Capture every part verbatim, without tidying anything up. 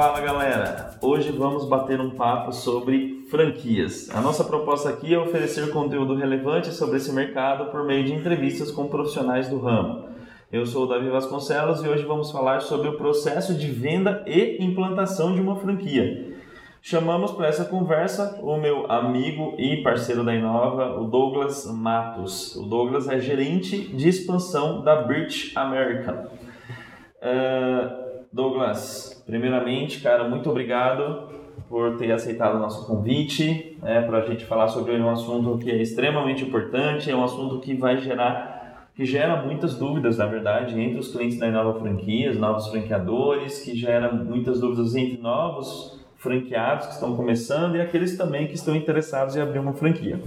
Fala galera, hoje vamos bater um papo sobre franquias. A nossa proposta aqui é oferecer conteúdo relevante sobre esse mercado por meio de entrevistas com profissionais do ramo. Eu sou o Davi Vasconcelos e hoje vamos falar sobre o processo de venda e implantação de uma franquia. Chamamos para essa conversa o meu amigo e parceiro da Inova, o Douglas Matos. O Douglas é gerente de expansão da British American. Uh, Douglas, primeiramente, cara, muito obrigado por ter aceitado o nosso convite, né, para a gente falar sobre um assunto que é extremamente importante, é um assunto que vai gerar, que gera muitas dúvidas, na verdade, entre os clientes da Inova Franquias, novos franqueadores, que gera muitas dúvidas entre novos franqueados que estão começando e aqueles também que estão interessados em abrir uma franquia.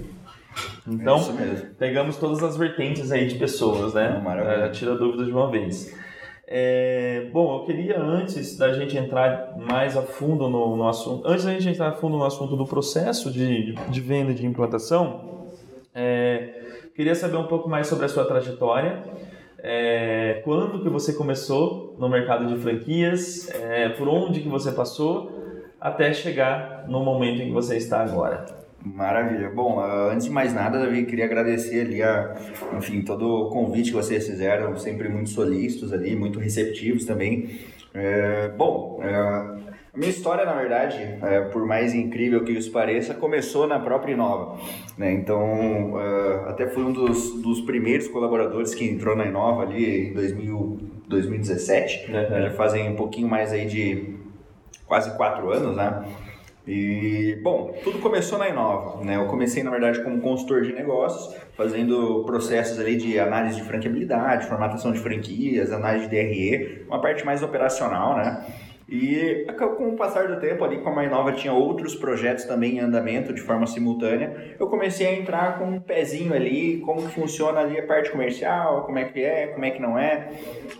Então, é pegamos todas as vertentes aí de pessoas, né? Maravilha. Tira dúvidas de uma vez. É, bom, eu queria, antes da gente entrar mais a fundo no, no assunto, antes da gente entrar a fundo no assunto do processo de, de venda e de implantação, é, queria saber um pouco mais sobre a sua trajetória. É, quando que você começou no mercado de franquias? É, por onde que você passou? Até chegar no momento em que você está agora. Maravilha. Bom, antes de mais nada, Davi, queria agradecer ali a, enfim, todo o convite que vocês fizeram, sempre muito solícitos ali, muito receptivos também. É, bom, é, a minha história, na verdade, é, por mais incrível que isso pareça, começou na própria Inova, né? Então, é, até fui um dos, dos primeiros colaboradores que entrou na Inova ali em dois mil, dois mil e dezessete, uhum. Né? Já fazem um pouquinho mais aí de quase quatro anos, né? E, bom, tudo começou na Inova, né? Eu comecei, na verdade, como consultor de negócios, fazendo processos ali de análise de franqueabilidade, formatação de franquias, análise de D R E, uma parte mais operacional, né? E com o passar do tempo ali, como a Inova tinha outros projetos também em andamento de forma simultânea, eu comecei a entrar com um pezinho ali, como que funciona ali a parte comercial, como é que é, como é que não é,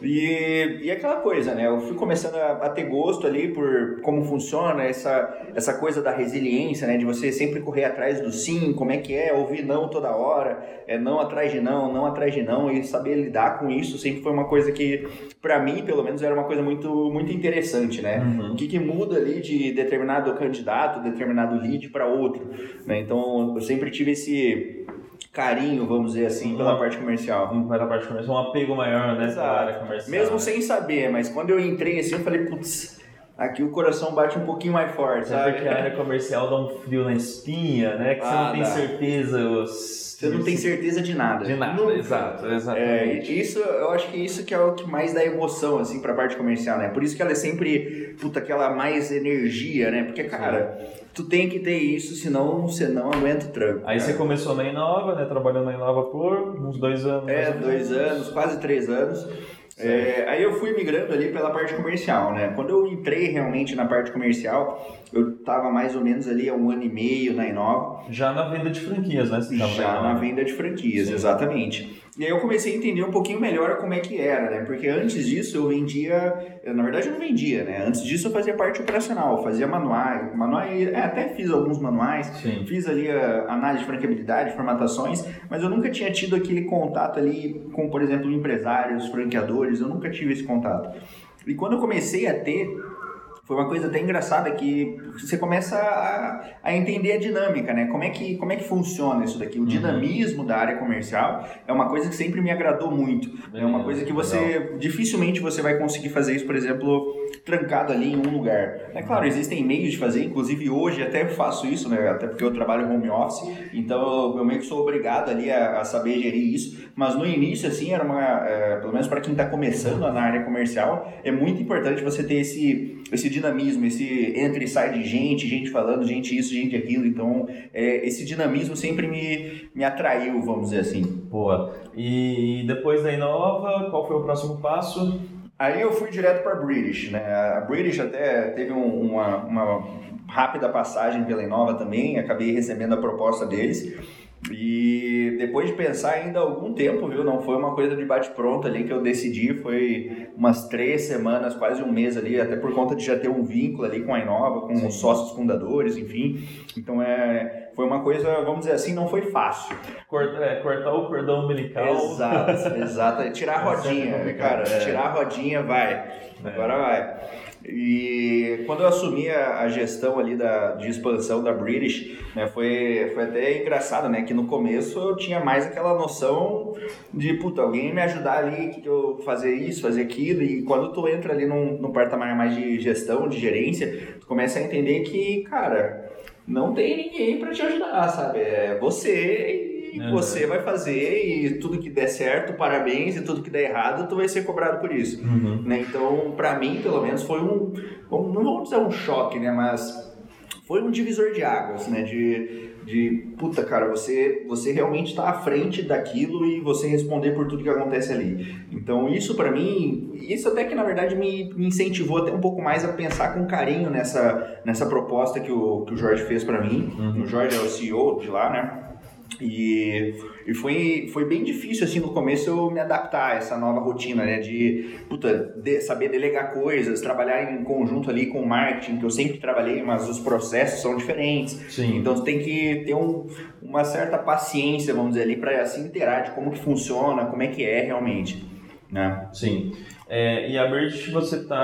e, e aquela coisa, né? Eu fui começando a, a ter gosto ali por como funciona essa, essa coisa da resiliência, né? De você sempre correr atrás do sim, como é que é, ouvir não toda hora, é não atrás de não, não atrás de não, e saber lidar com isso sempre foi uma coisa que, pra mim, pelo menos, era uma coisa muito, muito interessante. Né? Uhum. O que, que muda ali de determinado candidato, determinado lead para outro, né? Então eu sempre tive esse carinho, vamos dizer assim, pela uma, parte comercial. Pela parte comercial, um apego maior, né? Pela área comercial. Mesmo sem saber, mas quando eu entrei assim, eu falei, putz, aqui o coração bate um pouquinho mais forte, sabe? É porque a área comercial dá um frio na espinha, né? Que ah, você não dá. tem certeza... Os... Você não tem certeza de nada. De nada, Nunca. exato, exatamente. É, isso, eu acho que isso que é o que mais dá emoção, assim, pra parte comercial, né? Por isso que ela é sempre, puta, aquela mais energia, né? Porque, cara, Sim. tu tem que ter isso, senão você não aguenta o tranco. Aí cara. Você começou na Inova, né? Trabalhando na Inova por uns dois anos. É, dois anos, quase três anos. É, aí eu fui migrando ali pela parte comercial, né? Quando eu entrei realmente na parte comercial, eu estava mais ou menos ali há um ano e meio na Inova. Já na venda de franquias, né? Você Já na venda de franquias, Sim. exatamente. E aí eu comecei a entender um pouquinho melhor como é que era, né? Porque antes disso eu vendia... Na verdade eu não vendia, né? Antes disso eu fazia parte operacional, fazia manuais. manuais é, até fiz alguns manuais, Sim. fiz ali a análise de franqueabilidade, formatações, mas eu nunca tinha tido aquele contato ali com, por exemplo, empresários, franqueadores. Eu nunca tive esse contato. E quando eu comecei a ter, foi uma coisa até engraçada que você começa a, a entender a dinâmica, né? Como é que, como é que funciona isso daqui? O uhum. dinamismo da área comercial é uma coisa que sempre me agradou muito. Bem, é uma coisa que você... Legal. Dificilmente você vai conseguir fazer isso, por exemplo, trancado ali em um lugar. É claro, existem meios de fazer, inclusive hoje até eu faço isso, né? Até porque eu trabalho home office, então eu meio que sou obrigado ali a, a saber gerir isso. Mas no início, assim, era uma... É, pelo menos para quem está começando na área comercial, é muito importante você ter esse, esse dinamismo, esse entra e sai de gente, gente falando, gente isso, gente aquilo. Então, é, esse dinamismo sempre me, me atraiu, vamos dizer assim. Boa. E depois da Inova, qual foi o próximo passo? Aí eu fui direto para a British, né? A British até teve um, uma, uma rápida passagem pela Inova também, acabei recebendo a proposta deles. E depois de pensar ainda algum tempo, viu? Não foi uma coisa de bate-pronto ali que eu decidi, foi umas três semanas, quase um mês ali, até por conta de já ter um vínculo ali com a Inova, com Sim. os sócios fundadores, enfim. Então é, foi uma coisa, vamos dizer assim, não foi fácil. Cortar, é, cortar o cordão umbilical. Exato, exato. Tirar a rodinha, cara. Tirar a rodinha, vai. Agora vai. E quando eu assumi a, a gestão ali da, de expansão da British, né, foi, foi até engraçado, né, que no começo eu tinha mais aquela noção de, puta, alguém me ajudar ali, que eu fazer isso, fazer aquilo, e quando tu entra ali num, num patamar mais de gestão, de gerência, tu começa a entender que, cara, não tem ninguém pra te ajudar, sabe, é você... E uhum. você vai fazer, e tudo que der certo, parabéns, e tudo que der errado, tu vai ser cobrado por isso. Uhum. Né? Então, pra mim, pelo menos, foi um, um, não vamos dizer um choque, né? Mas foi um divisor de águas, né? De, de puta, cara, você, você realmente tá à frente daquilo e você responder por tudo que acontece ali. Então, isso pra mim, isso até que, na verdade, me, me incentivou até um pouco mais a pensar com carinho nessa, nessa proposta que o, que o Jorge fez pra mim. Uhum. O Jorge é o C E O de lá, né? E, e foi, foi bem difícil, assim, no começo eu me adaptar a essa nova rotina, né, de, puta, de saber delegar coisas, trabalhar em conjunto ali com o marketing, que eu sempre trabalhei, mas os processos são diferentes. Sim. Então você tem que ter um, uma certa paciência, vamos dizer ali, para se inteirar de como que funciona, como é que é realmente, né? Sim. É, e a British você está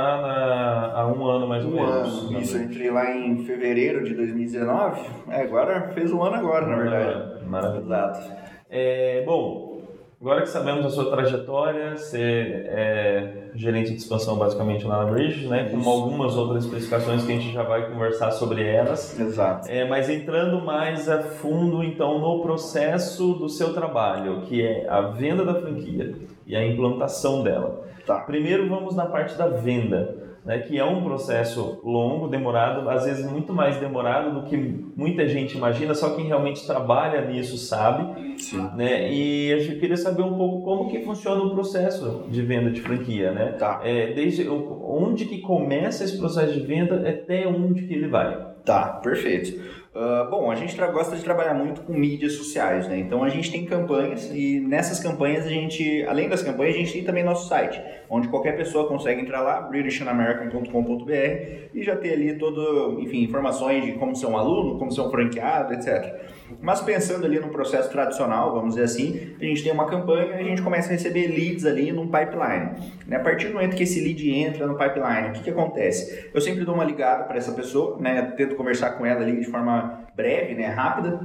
há um ano mais ou um menos. Um ano, isso, eu entrei lá em fevereiro de dois mil e dezenove, é, agora fez um ano agora, na verdade. Maravilhoso. É, bom, agora que sabemos a sua trajetória, você é gerente de expansão basicamente lá na British, né? Como isso. Algumas outras especificações que a gente já vai conversar sobre elas. Exato. É, mas entrando mais a fundo, então, no processo do seu trabalho, que é a venda da franquia e a implantação dela. Tá. Primeiro vamos na parte da venda, né, que é um processo longo, demorado, às vezes muito mais demorado do que muita gente imagina, só quem realmente trabalha nisso sabe. Sim. Né, e a gente queria saber um pouco como que funciona o processo de venda de franquia, né? Tá. É, desde onde que começa esse processo de venda até onde que ele vai. Tá, perfeito. Uh, bom, a gente tra- gosta de trabalhar muito com mídias sociais, né? Então a gente tem campanhas e nessas campanhas a gente, além das campanhas, a gente tem também nosso site, onde qualquer pessoa consegue entrar lá, british american ponto com ponto b r, e já ter ali todo, enfim, informações de como ser um aluno, como ser um franqueado, etcétera. Mas pensando ali no processo tradicional, vamos dizer assim, a gente tem uma campanha e a gente começa a receber leads ali num pipeline. Né? A partir do momento que esse lead entra no pipeline, o que que acontece? Eu sempre dou uma ligada para essa pessoa, né? Tento conversar com ela ali de forma breve, né? Rápida,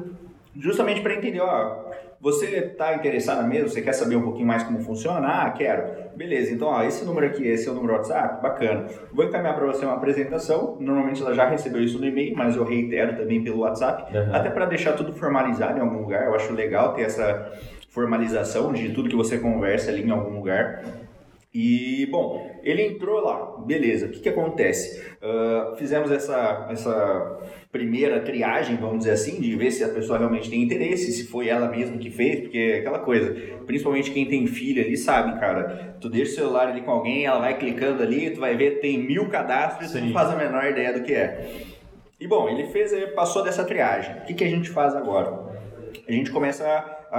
justamente para entender, ó, você está interessado mesmo? Você quer saber um pouquinho mais como funciona? Ah, quero. Beleza, então ó, esse número aqui, esse é o número WhatsApp, bacana. Vou encaminhar para você uma apresentação, normalmente ela já recebeu isso no e-mail, mas eu reitero também pelo WhatsApp, uhum. até para deixar tudo formalizado em algum lugar, eu acho legal ter essa formalização de tudo que você conversa ali em algum lugar. E, bom, ele entrou lá, beleza, o que que acontece? Uh, fizemos essa, essa primeira triagem, vamos dizer assim, de ver se a pessoa realmente tem interesse, se foi ela mesma que fez, porque é aquela coisa, principalmente quem tem filho ali sabe, cara, tu deixa o celular ali com alguém, ela vai clicando ali, tu vai ver, tem mil cadastros, Sim. tu não faz a menor ideia do que é. E, bom, ele fez, passou dessa triagem, o que que a gente faz agora? A gente começa a A,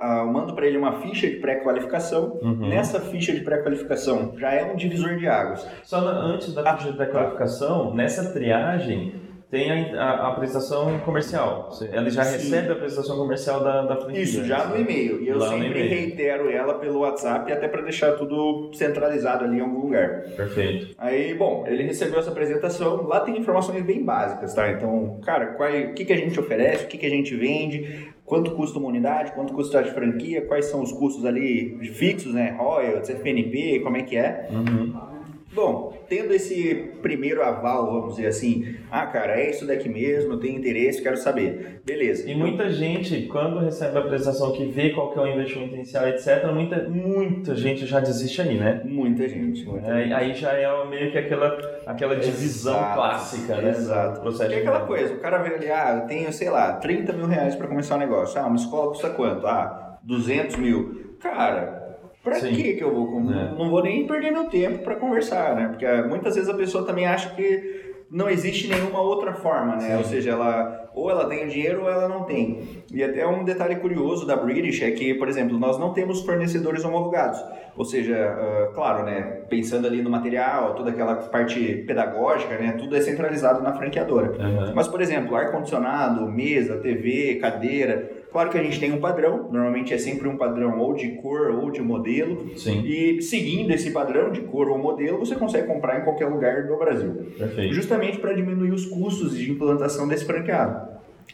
a, eu mando para ele uma ficha de pré-qualificação. Uhum. Nessa ficha de pré-qualificação já é um divisor de águas. Só na, antes da ficha de pré-qualificação, nessa triagem, tem a, a, a apresentação comercial. Ela já Sim. recebe a apresentação comercial da, da franquia. Isso, já no e-mail. E eu Lá sempre reitero ela pelo WhatsApp, até para deixar tudo centralizado ali em algum lugar. Perfeito. Aí, bom, ele recebeu essa apresentação. Lá tem informações bem básicas, tá? Então, cara, o que que a gente oferece, o que que a gente vende... Quanto custa uma unidade, quanto custa a franquia, quais são os custos ali fixos, né? Royalties, F N P, como é que é? Uhum. Bom, tendo esse primeiro aval, vamos dizer assim, ah, cara, é isso daqui mesmo, eu tenho interesse, quero saber. Beleza. E muita gente, quando recebe a apresentação que vê qual que é o investimento inicial, etcétera, muita, muita gente já desiste aí, né? Muita gente. Muita é, gente. Aí já é meio que aquela, aquela divisão exato, clássica, né? Exato. Processo é aquela coisa, o cara vê ali, ah, eu tenho, sei lá, trinta mil reais para começar um negócio. Ah, uma escola custa quanto? Ah, duzentos mil. Cara... Pra que que eu vou... Né? Não vou nem perder meu tempo pra conversar, né? Porque muitas vezes a pessoa também acha que não existe nenhuma outra forma, né? Sim. Ou seja, ela ou ela tem o dinheiro ou ela não tem. E até um detalhe curioso da British é que, por exemplo, nós não temos fornecedores homologados. Ou seja, uh, claro, né? Pensando ali no material, toda aquela parte pedagógica, né? Tudo é centralizado na franqueadora. Uhum. Mas, por exemplo, ar-condicionado, mesa, T V, cadeira... Claro que a gente tem um padrão, normalmente é sempre um padrão ou de cor ou de modelo. Sim. E seguindo esse padrão de cor ou modelo, você consegue comprar em qualquer lugar do Brasil. Perfeito. Justamente para diminuir os custos de implantação desse franqueado.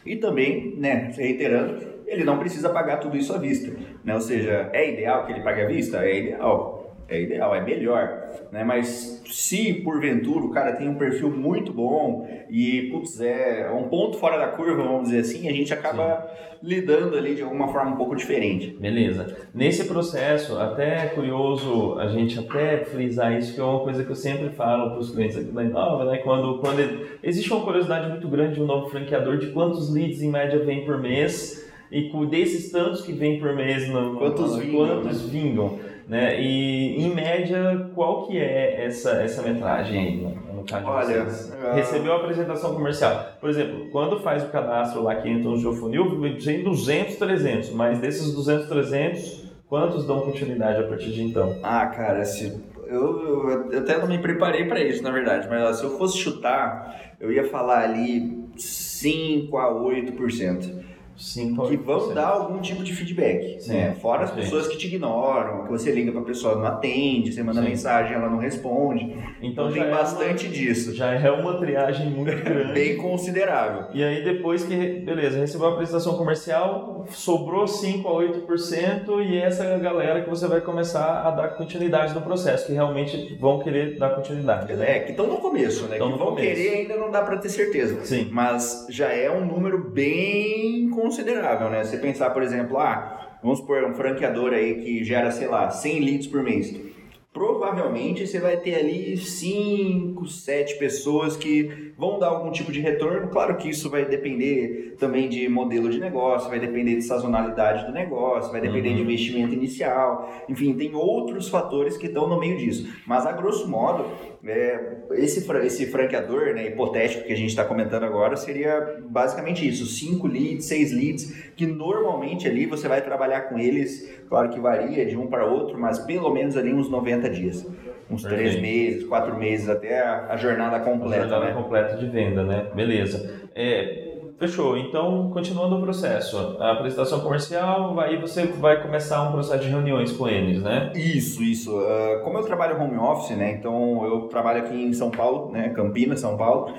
E também, né, reiterando, ele não precisa pagar tudo isso à vista, né? Ou seja, é ideal que ele pague à vista? É ideal, é ideal, é melhor, né? Mas se porventura o cara tem um perfil muito bom e, putz, é um ponto fora da curva, vamos dizer assim, a gente acaba Sim. lidando ali de alguma forma um pouco diferente. Beleza. Nesse processo, até é curioso a gente até frisar isso, que é uma coisa que eu sempre falo para os clientes aqui da Inova, né? Quando, quando ele... existe uma curiosidade muito grande de um novo franqueador de quantos leads em média vem por mês. E desses tantos que vêm por mês, no, quantos, no, vingam, quantos né? vingam, né? E em média, qual que é essa, essa metragem aí, no, no caso Olha, de vocês? Uh... Recebeu a apresentação comercial. Por exemplo, quando faz o cadastro lá que entra no Geofunil, tem duzentos, trezentos, mas desses duzentos, trezentos, quantos dão continuidade a partir de então? Ah, cara, assim, eu, eu, eu até não me preparei para isso, na verdade, mas ó, se eu fosse chutar, eu ia falar ali cinco a oito por cento. Sim, que vão dar algum tipo de feedback, Sim, né? Fora as sim. pessoas que te ignoram, que você liga para a pessoa, não atende, você manda sim. mensagem, ela não responde. Então, então tem bastante é uma, disso. Já é uma triagem muito grande. Bem considerável. E aí depois que, beleza, recebeu a apresentação comercial, sobrou cinco a oito por cento e essa é a galera que você vai começar a dar continuidade no processo, que realmente vão querer dar continuidade. É, né? Que estão no começo, né? Tão que vão começo. Querer ainda não dá para ter certeza. Sim. Mas já é um número bem considerável, né? Você pensar, por exemplo, ah, vamos supor, um franqueador aí que gera, sei lá, cem leads por mês. Provavelmente você vai ter ali cinco, sete pessoas que vão dar algum tipo de retorno. Claro que isso vai depender também de modelo de negócio, vai depender de sazonalidade do negócio, vai depender uhum. de investimento inicial. Enfim, tem outros fatores que estão no meio disso. Mas, a grosso modo, é, esse, esse franqueador, né, hipotético que a gente está comentando agora seria basicamente isso. cinco leads, seis leads, que normalmente ali você vai trabalhar com eles. Claro que varia de um para outro, mas pelo menos ali uns noventa dias, uns três meses, quatro meses até a, a jornada completa. A jornada né? completa de venda, né? Beleza. É, fechou. Então, continuando o processo, a apresentação comercial, aí você vai começar um processo de reuniões com eles, né? Isso, isso. Uh, como eu trabalho home office, né? Então, eu trabalho aqui em São Paulo, né? Campinas, São Paulo.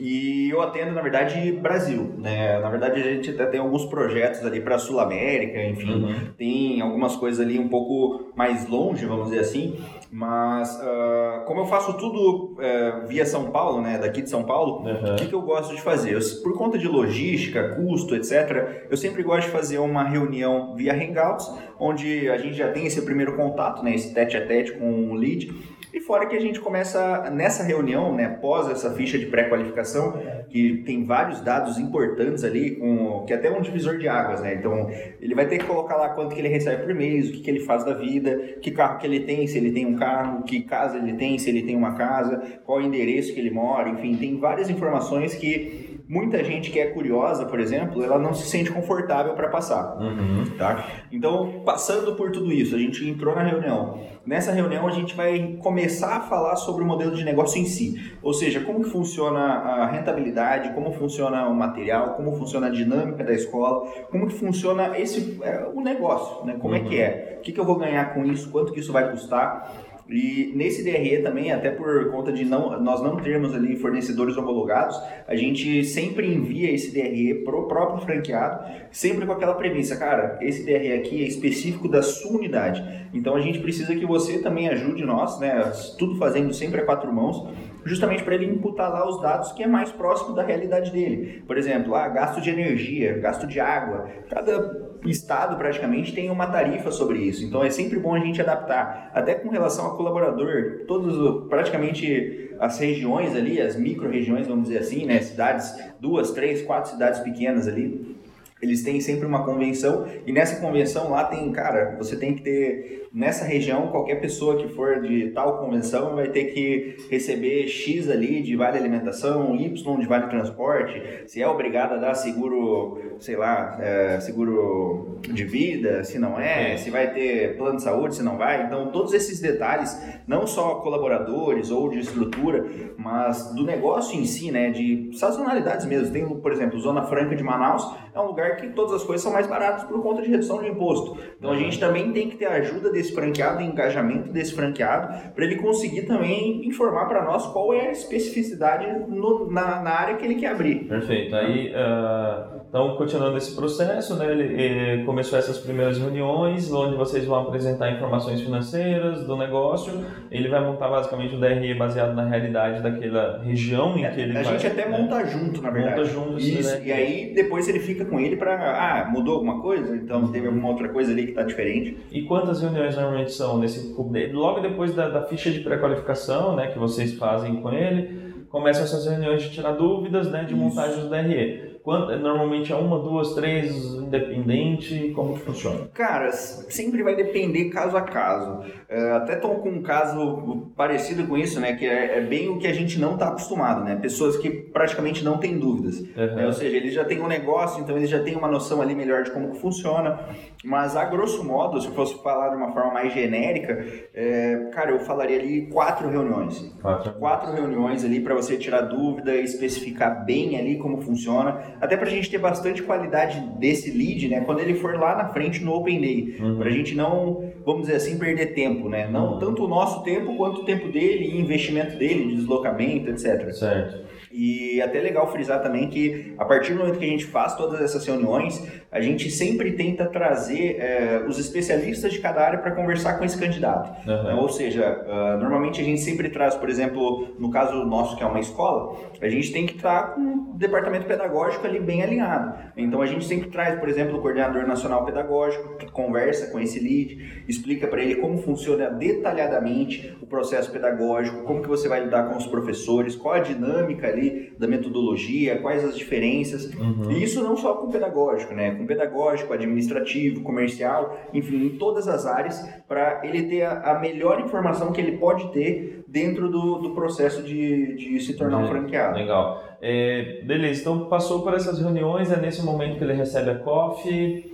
E eu atendo, na verdade, Brasil, né? Na verdade, a gente até tem alguns projetos ali para Sul América, enfim, uhum. tem algumas coisas ali um pouco mais longe, vamos dizer assim, mas uh, como eu faço tudo uh, via São Paulo, né? Daqui de São Paulo, uhum. o que, que eu gosto de fazer? Eu, por conta de logística, custo, etcétera, eu sempre gosto de fazer uma reunião via Hangouts, onde a gente já tem esse primeiro contato, né? Esse tete-a-tete com o lead. E fora que a gente começa nessa reunião, né, após essa ficha de pré-qualificação, que tem vários dados importantes ali, com, que é até um divisor de águas, né? Então, ele vai ter que colocar lá quanto que ele recebe por mês, o que, que ele faz da vida, que carro que ele tem, se ele tem um carro, que casa ele tem, se ele tem uma casa, qual o endereço que ele mora, enfim, tem várias informações que muita gente que é curiosa, por exemplo, ela não se sente confortável para passar, uhum. tá? Então, passando por tudo isso, a gente entrou na reunião. Nessa reunião, a gente vai começar a falar sobre o modelo de negócio em si. Ou seja, como que funciona a rentabilidade, como funciona o material, como funciona a dinâmica da escola, como que funciona esse, é, o negócio, né? Como uhum. é que é? O que, que eu vou ganhar com isso? Quanto que isso vai custar? E nesse D R E também, até por conta de não, nós não termos ali fornecedores homologados, a gente sempre envia esse D R E pro próprio franqueado, sempre com aquela premissa, cara, esse D R E aqui é específico da sua unidade, então a gente precisa que você também ajude nós, né, tudo fazendo sempre a quatro mãos, justamente para ele imputar lá os dados que é mais próximo da realidade dele. Por exemplo, ah, gasto de energia, gasto de água, cada estado praticamente tem uma tarifa sobre isso, então é sempre bom a gente adaptar, até com relação a colaborador, todos, praticamente as regiões ali, as micro-regiões, vamos dizer assim, né, cidades, duas, três, quatro cidades pequenas ali, eles têm sempre uma convenção e nessa convenção lá tem, cara, você tem que ter, nessa região, qualquer pessoa que for de tal convenção vai ter que receber X ali de vale alimentação, Y de vale transporte, se é obrigado a dar seguro, sei lá, é, seguro de vida, se não é, se vai ter plano de saúde, se não vai. Então, todos esses detalhes, não só colaboradores ou de estrutura, mas do negócio em si, né, de sazonalidades mesmo. Tem, por exemplo, Zona Franca de Manaus, é um lugar que todas as coisas são mais baratas por conta de redução de imposto. Então a gente também tem que ter a ajuda desse franqueado, o engajamento desse franqueado, para ele conseguir também informar para nós qual é a especificidade no, na, na área que ele quer abrir. Perfeito. Aí, uh, então, continuando esse processo, né, ele, ele começou essas primeiras reuniões, onde vocês vão apresentar informações financeiras do negócio. Ele vai montar basicamente o D R E baseado na realidade daquela região em é, que ele a vai... A gente até monta né? junto, na verdade. Monta junto. Isso, né? E aí, depois ele fica com ele para... Ah, mudou alguma coisa? Então, teve alguma outra coisa ali que está diferente. E quantas reuniões normalmente são? Nesse, logo depois da, da ficha de pré-qualificação, né, que vocês fazem com ele, começam essas reuniões de tirar dúvidas, né, de montagem do D R E. Quanto, normalmente é uma, duas, três, independente? Como que funciona? Cara, sempre vai depender caso a caso. Uh, até estou com um caso parecido com isso, né? Que é, é bem o que a gente não está acostumado, né? Pessoas que praticamente não têm dúvidas. Uhum. Né? Ou seja, eles já têm um negócio, então eles já têm uma noção ali melhor de como que funciona. Mas, a grosso modo, se eu fosse falar de uma forma mais genérica, é, cara, eu falaria ali quatro reuniões. Quatro, quatro reuniões ali para você tirar dúvida, especificar bem ali como funciona. Até para a gente ter bastante qualidade desse lead, né? Quando ele for lá na frente no Open Day. Uhum. Para a gente não, vamos dizer assim, perder tempo, né? Não, uhum. Tanto o nosso tempo quanto o tempo dele e investimento dele, de deslocamento, etcétera. Certo. E até legal frisar também que a partir do momento que a gente faz todas essas reuniões, a gente sempre tenta trazer é, os especialistas de cada área para conversar com esse candidato. Uhum. Então, ou seja, uh, normalmente a gente sempre traz, por exemplo, no caso nosso que é uma escola, a gente tem que estar com o departamento pedagógico ali bem alinhado. Então a gente sempre traz, por exemplo, o coordenador nacional pedagógico, que conversa com esse lead, explica para ele como funciona detalhadamente o processo pedagógico, como que você vai lidar com os professores, qual a dinâmica ali da metodologia, quais as diferenças. Uhum. E isso não só com o pedagógico, né? Com o pedagógico, administrativo, comercial, enfim, em todas as áreas, para ele ter a, a melhor informação que ele pode ter dentro do, do processo de, de se tornar um franqueado. Legal. É, beleza, então passou por essas reuniões, é nesse momento que ele recebe a C O F.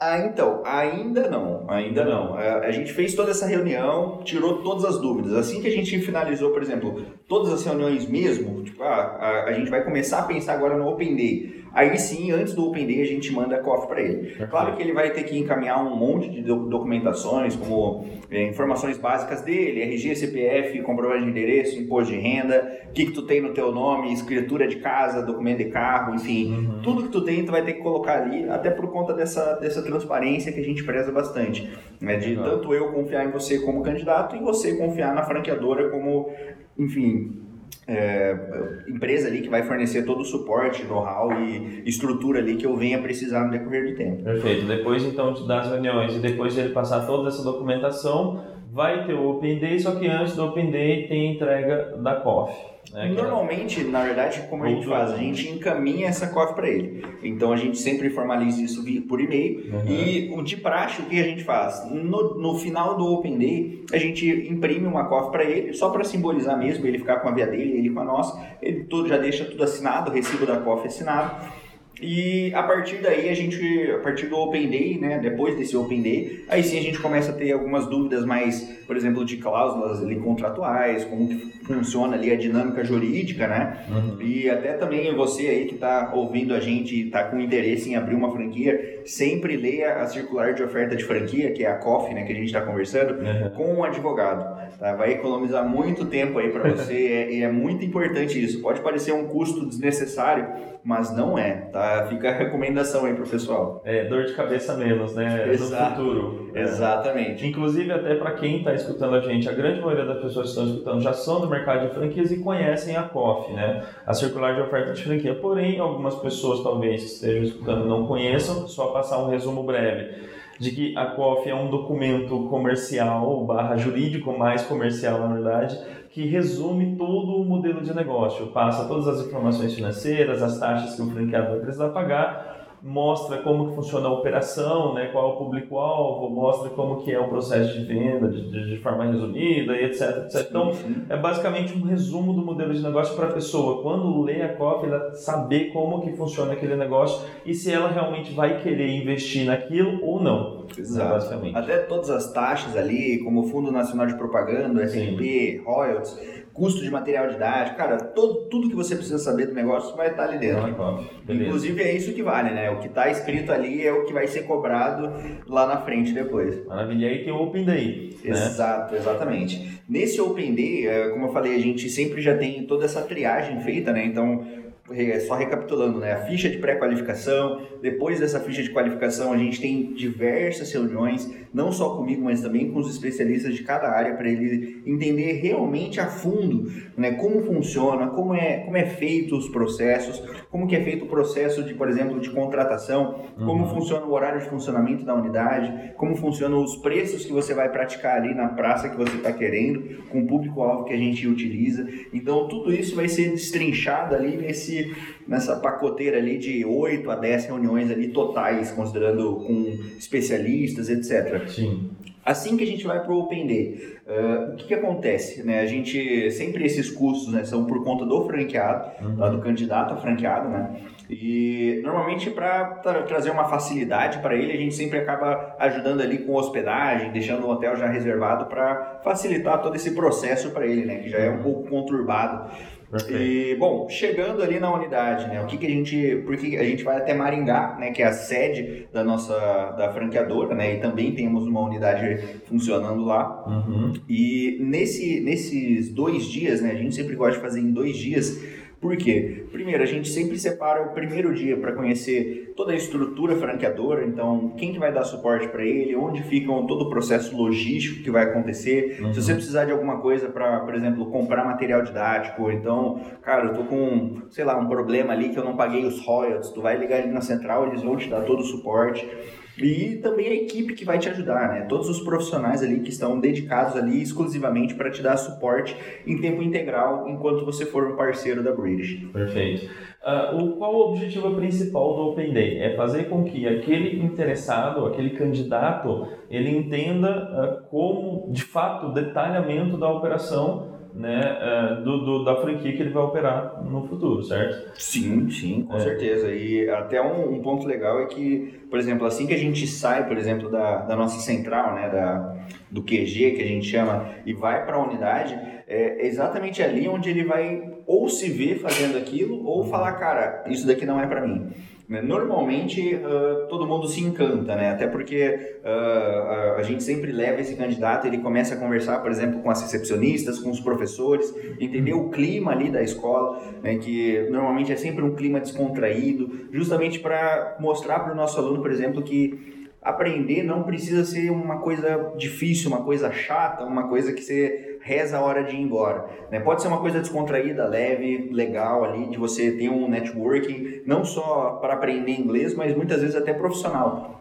Ah, então, ainda não, ainda não. A, a gente fez toda essa reunião, tirou todas as dúvidas. Assim que a gente finalizou, por exemplo, todas as reuniões mesmo, tipo, ah, a, a gente vai começar a pensar agora no Open Day. Aí sim, antes do Open Day, a gente manda a C O F para ele. Perfeito. Claro que ele vai ter que encaminhar um monte de documentações, como é, informações básicas dele, R G, C P F, comprovante de endereço, imposto de renda, o que, que tu tem no teu nome, escritura de casa, documento de carro, enfim. Uhum. Tudo que tu tem, tu vai ter que colocar ali, até por conta dessa, dessa transparência que a gente preza bastante, né? De Legal. Tanto eu confiar em você como candidato e você confiar na franqueadora como, enfim, é, empresa ali que vai fornecer todo o suporte, know-how e estrutura ali que eu venha precisar no decorrer do tempo. Perfeito. Depois então das reuniões e depois de ele passar toda essa documentação, vai ter o Open Day, só que antes do Open Day tem a entrega da C O F. É, Normalmente, na verdade, como a gente faz? A gente encaminha essa C O F para ele. Então, a gente sempre formaliza isso por e-mail. Uhum. E, o de praxe, o que a gente faz? No, no final do Open Day, a gente imprime uma C O F para ele, só para simbolizar mesmo, ele ficar com a via dele, ele com a nossa. Ele tudo, já deixa tudo assinado, o recibo da C O F assinado. E a partir daí, a gente, a partir do Open Day, né, depois desse Open Day, aí sim a gente começa a ter algumas dúvidas mais, por exemplo, de cláusulas ali contratuais, como que funciona ali a dinâmica jurídica, né? Uhum. E até também você aí que está ouvindo a gente e está com interesse em abrir uma franquia, sempre leia a circular de oferta de franquia, que é a C O F, né, que a gente está conversando, uhum. com um advogado. Tá? Vai economizar muito tempo aí para você e é, é muito importante isso. Pode parecer um custo desnecessário, mas não é, tá? Fica a recomendação aí pro pessoal. É, dor de cabeça menos, né? Exato. No futuro. Exatamente. É. Inclusive, até para quem está escutando a gente, a grande maioria das pessoas que estão escutando já são do mercado de franquias e conhecem a C O F, né? A circular de oferta de franquia. Porém, algumas pessoas talvez que estejam escutando não conheçam, só passar um resumo breve. De que a C O F é um documento comercial, barra jurídico, mais comercial na verdade, que resume todo o modelo de negócio, passa todas as informações financeiras, as taxas que o franqueador precisa pagar, mostra como que funciona a operação, né, qual é o público-alvo, mostra como que é o processo de venda de, de, de forma resumida, e etc, etcétera. Então, é basicamente um resumo do modelo de negócio para a pessoa. Quando lê a C O F, ela saber como que funciona aquele negócio e se ela realmente vai querer investir naquilo ou não. Exato. Basicamente. Até todas as taxas ali, como o Fundo Nacional de Propaganda, F N P, royalties, custo de material didático, cara, todo, tudo que você precisa saber do negócio vai estar ali dentro. Ah, inclusive é isso que vale, né? O que está escrito ali é o que vai ser cobrado lá na frente depois. Maravilha, aí tem o Open Day. Exato, né? Exatamente. Nesse Open Day, como eu falei, a gente sempre já tem toda essa triagem feita, né? Então, só recapitulando, né? A ficha de pré-qualificação, depois dessa ficha de qualificação a gente tem diversas reuniões, não só comigo, mas também com os especialistas de cada área, para ele entender realmente a fundo, né? Como funciona, como é, como é feito os processos, como que é feito o processo de, por exemplo, de contratação, como uhum. funciona o horário de funcionamento da unidade, como funcionam os preços que você vai praticar ali na praça que você está querendo, com o público-alvo que a gente utiliza. Então tudo isso vai ser destrinchado ali nesse nessa pacoteira ali de oito a dez reuniões ali totais, considerando com especialistas, etcétera. Sim. Assim que a gente vai para o Open Day, uh, o que, que acontece? Né? A gente, sempre esses cursos, né, são por conta do franqueado, uhum. lá do candidato a franqueado, né? E normalmente para tra- trazer uma facilidade para ele, a gente sempre acaba ajudando ali com hospedagem, deixando o hotel já reservado para facilitar todo esse processo para ele, né? Que já é um pouco conturbado. Perfeito. E, bom, chegando ali na unidade, né, o que que a gente, porque a gente vai até Maringá, né, que é a sede da nossa, da franqueadora, né, e também temos uma unidade funcionando lá, uhum. e nesse, nesses dois dias, né, a gente sempre gosta de fazer em dois dias. Por quê? Primeiro, a gente sempre separa o primeiro dia para conhecer toda a estrutura franqueadora, então quem que vai dar suporte para ele, onde fica todo o processo logístico que vai acontecer. Uhum. Se você precisar de alguma coisa para, por exemplo, comprar material didático, ou então, cara, eu tô com, sei lá, um problema ali que eu não paguei os royalties, tu vai ligar ali na central, eles vão te dar todo o suporte. E também a equipe que vai te ajudar, né? Todos os profissionais ali que estão dedicados ali exclusivamente para te dar suporte em tempo integral enquanto você for um parceiro da British. Perfeito. Uh, o, qual o objetivo principal do Open Day? É fazer com que aquele interessado, aquele candidato, ele entenda uh, como, de fato, o detalhamento da operação, né, do, do, da franquia que ele vai operar no futuro, certo? Sim, sim, com é. certeza. E até um, um ponto legal é que, por exemplo, assim que a gente sai, por exemplo, da, da nossa central, né, da, do Q G, que a gente chama, e vai para a unidade, é exatamente ali onde ele vai ou se ver fazendo aquilo, ou falar, cara, isso daqui não é para mim. Normalmente uh, todo mundo se encanta, né? Até porque uh, a gente sempre leva esse candidato, ele começa a conversar, por exemplo, com as recepcionistas, com os professores, entender o clima ali da escola, né? Que normalmente é sempre um clima descontraído, justamente para mostrar para o nosso aluno, por exemplo, que aprender não precisa ser uma coisa difícil, uma coisa chata, uma coisa que você reza a hora de ir embora, né? Pode ser uma coisa descontraída, leve, legal ali, de você ter um networking, não só para aprender inglês, mas muitas vezes até profissional.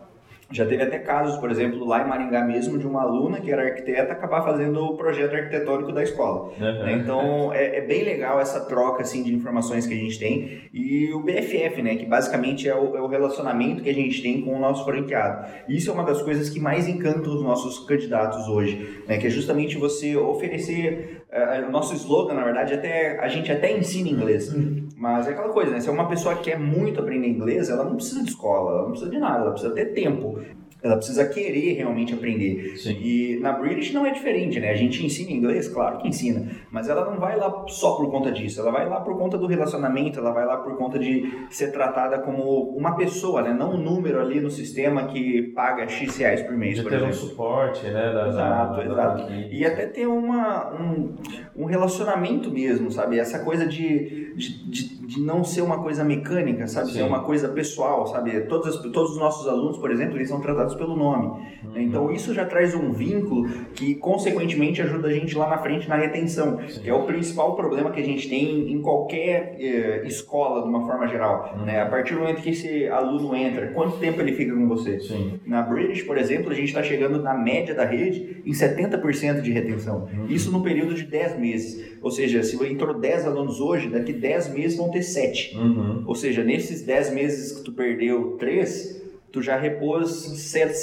Já teve até casos, por exemplo, lá em Maringá mesmo, de uma aluna que era arquiteta acabar fazendo o projeto arquitetônico da escola. Uhum. Então, é, é bem legal essa troca assim, de informações que a gente tem. E o B F F, né, que basicamente é o, é o relacionamento que a gente tem com o nosso franqueado. Isso é uma das coisas que mais encanta os nossos candidatos hoje, né, que é justamente você oferecer... Uh, o nosso slogan, na verdade, até, a gente até ensina inglês. Mas é aquela coisa, né? Se é uma pessoa que quer muito aprender inglês, ela não precisa de escola, ela não precisa de nada, ela precisa ter tempo. Ela precisa querer realmente aprender. Sim. E na British não é diferente, né? A gente ensina inglês, claro que ensina, mas ela não vai lá só por conta disso, ela vai lá por conta do relacionamento, ela vai lá por conta de ser tratada como uma pessoa, né? Não um número ali no sistema que paga X reais por mês, de por ter exemplo. Ter um suporte, né? Da, exato, da, exato. Da... E até ter uma, um, um relacionamento mesmo, sabe? Essa coisa de... de, de de não ser uma coisa mecânica, sabe? Sim. Ser uma coisa pessoal, sabe? Todos, todos os nossos alunos, por exemplo, eles são tratados pelo nome. Uhum. Então, isso já traz um vínculo que, consequentemente, ajuda a gente lá na frente na retenção, sim, que é o principal problema que a gente tem em qualquer eh, escola, de uma forma geral. Uhum. Né? A partir do momento que esse aluno entra, quanto tempo ele fica com você? Sim. Na British, por exemplo, a gente está chegando na média da rede em setenta por cento de retenção. Uhum. Isso no período de dez meses. Ou seja, se entrou dez alunos hoje, daqui dez meses vão ter sete. Uhum. Ou seja, nesses dez meses que tu perdeu três, tu já repôs sessenta,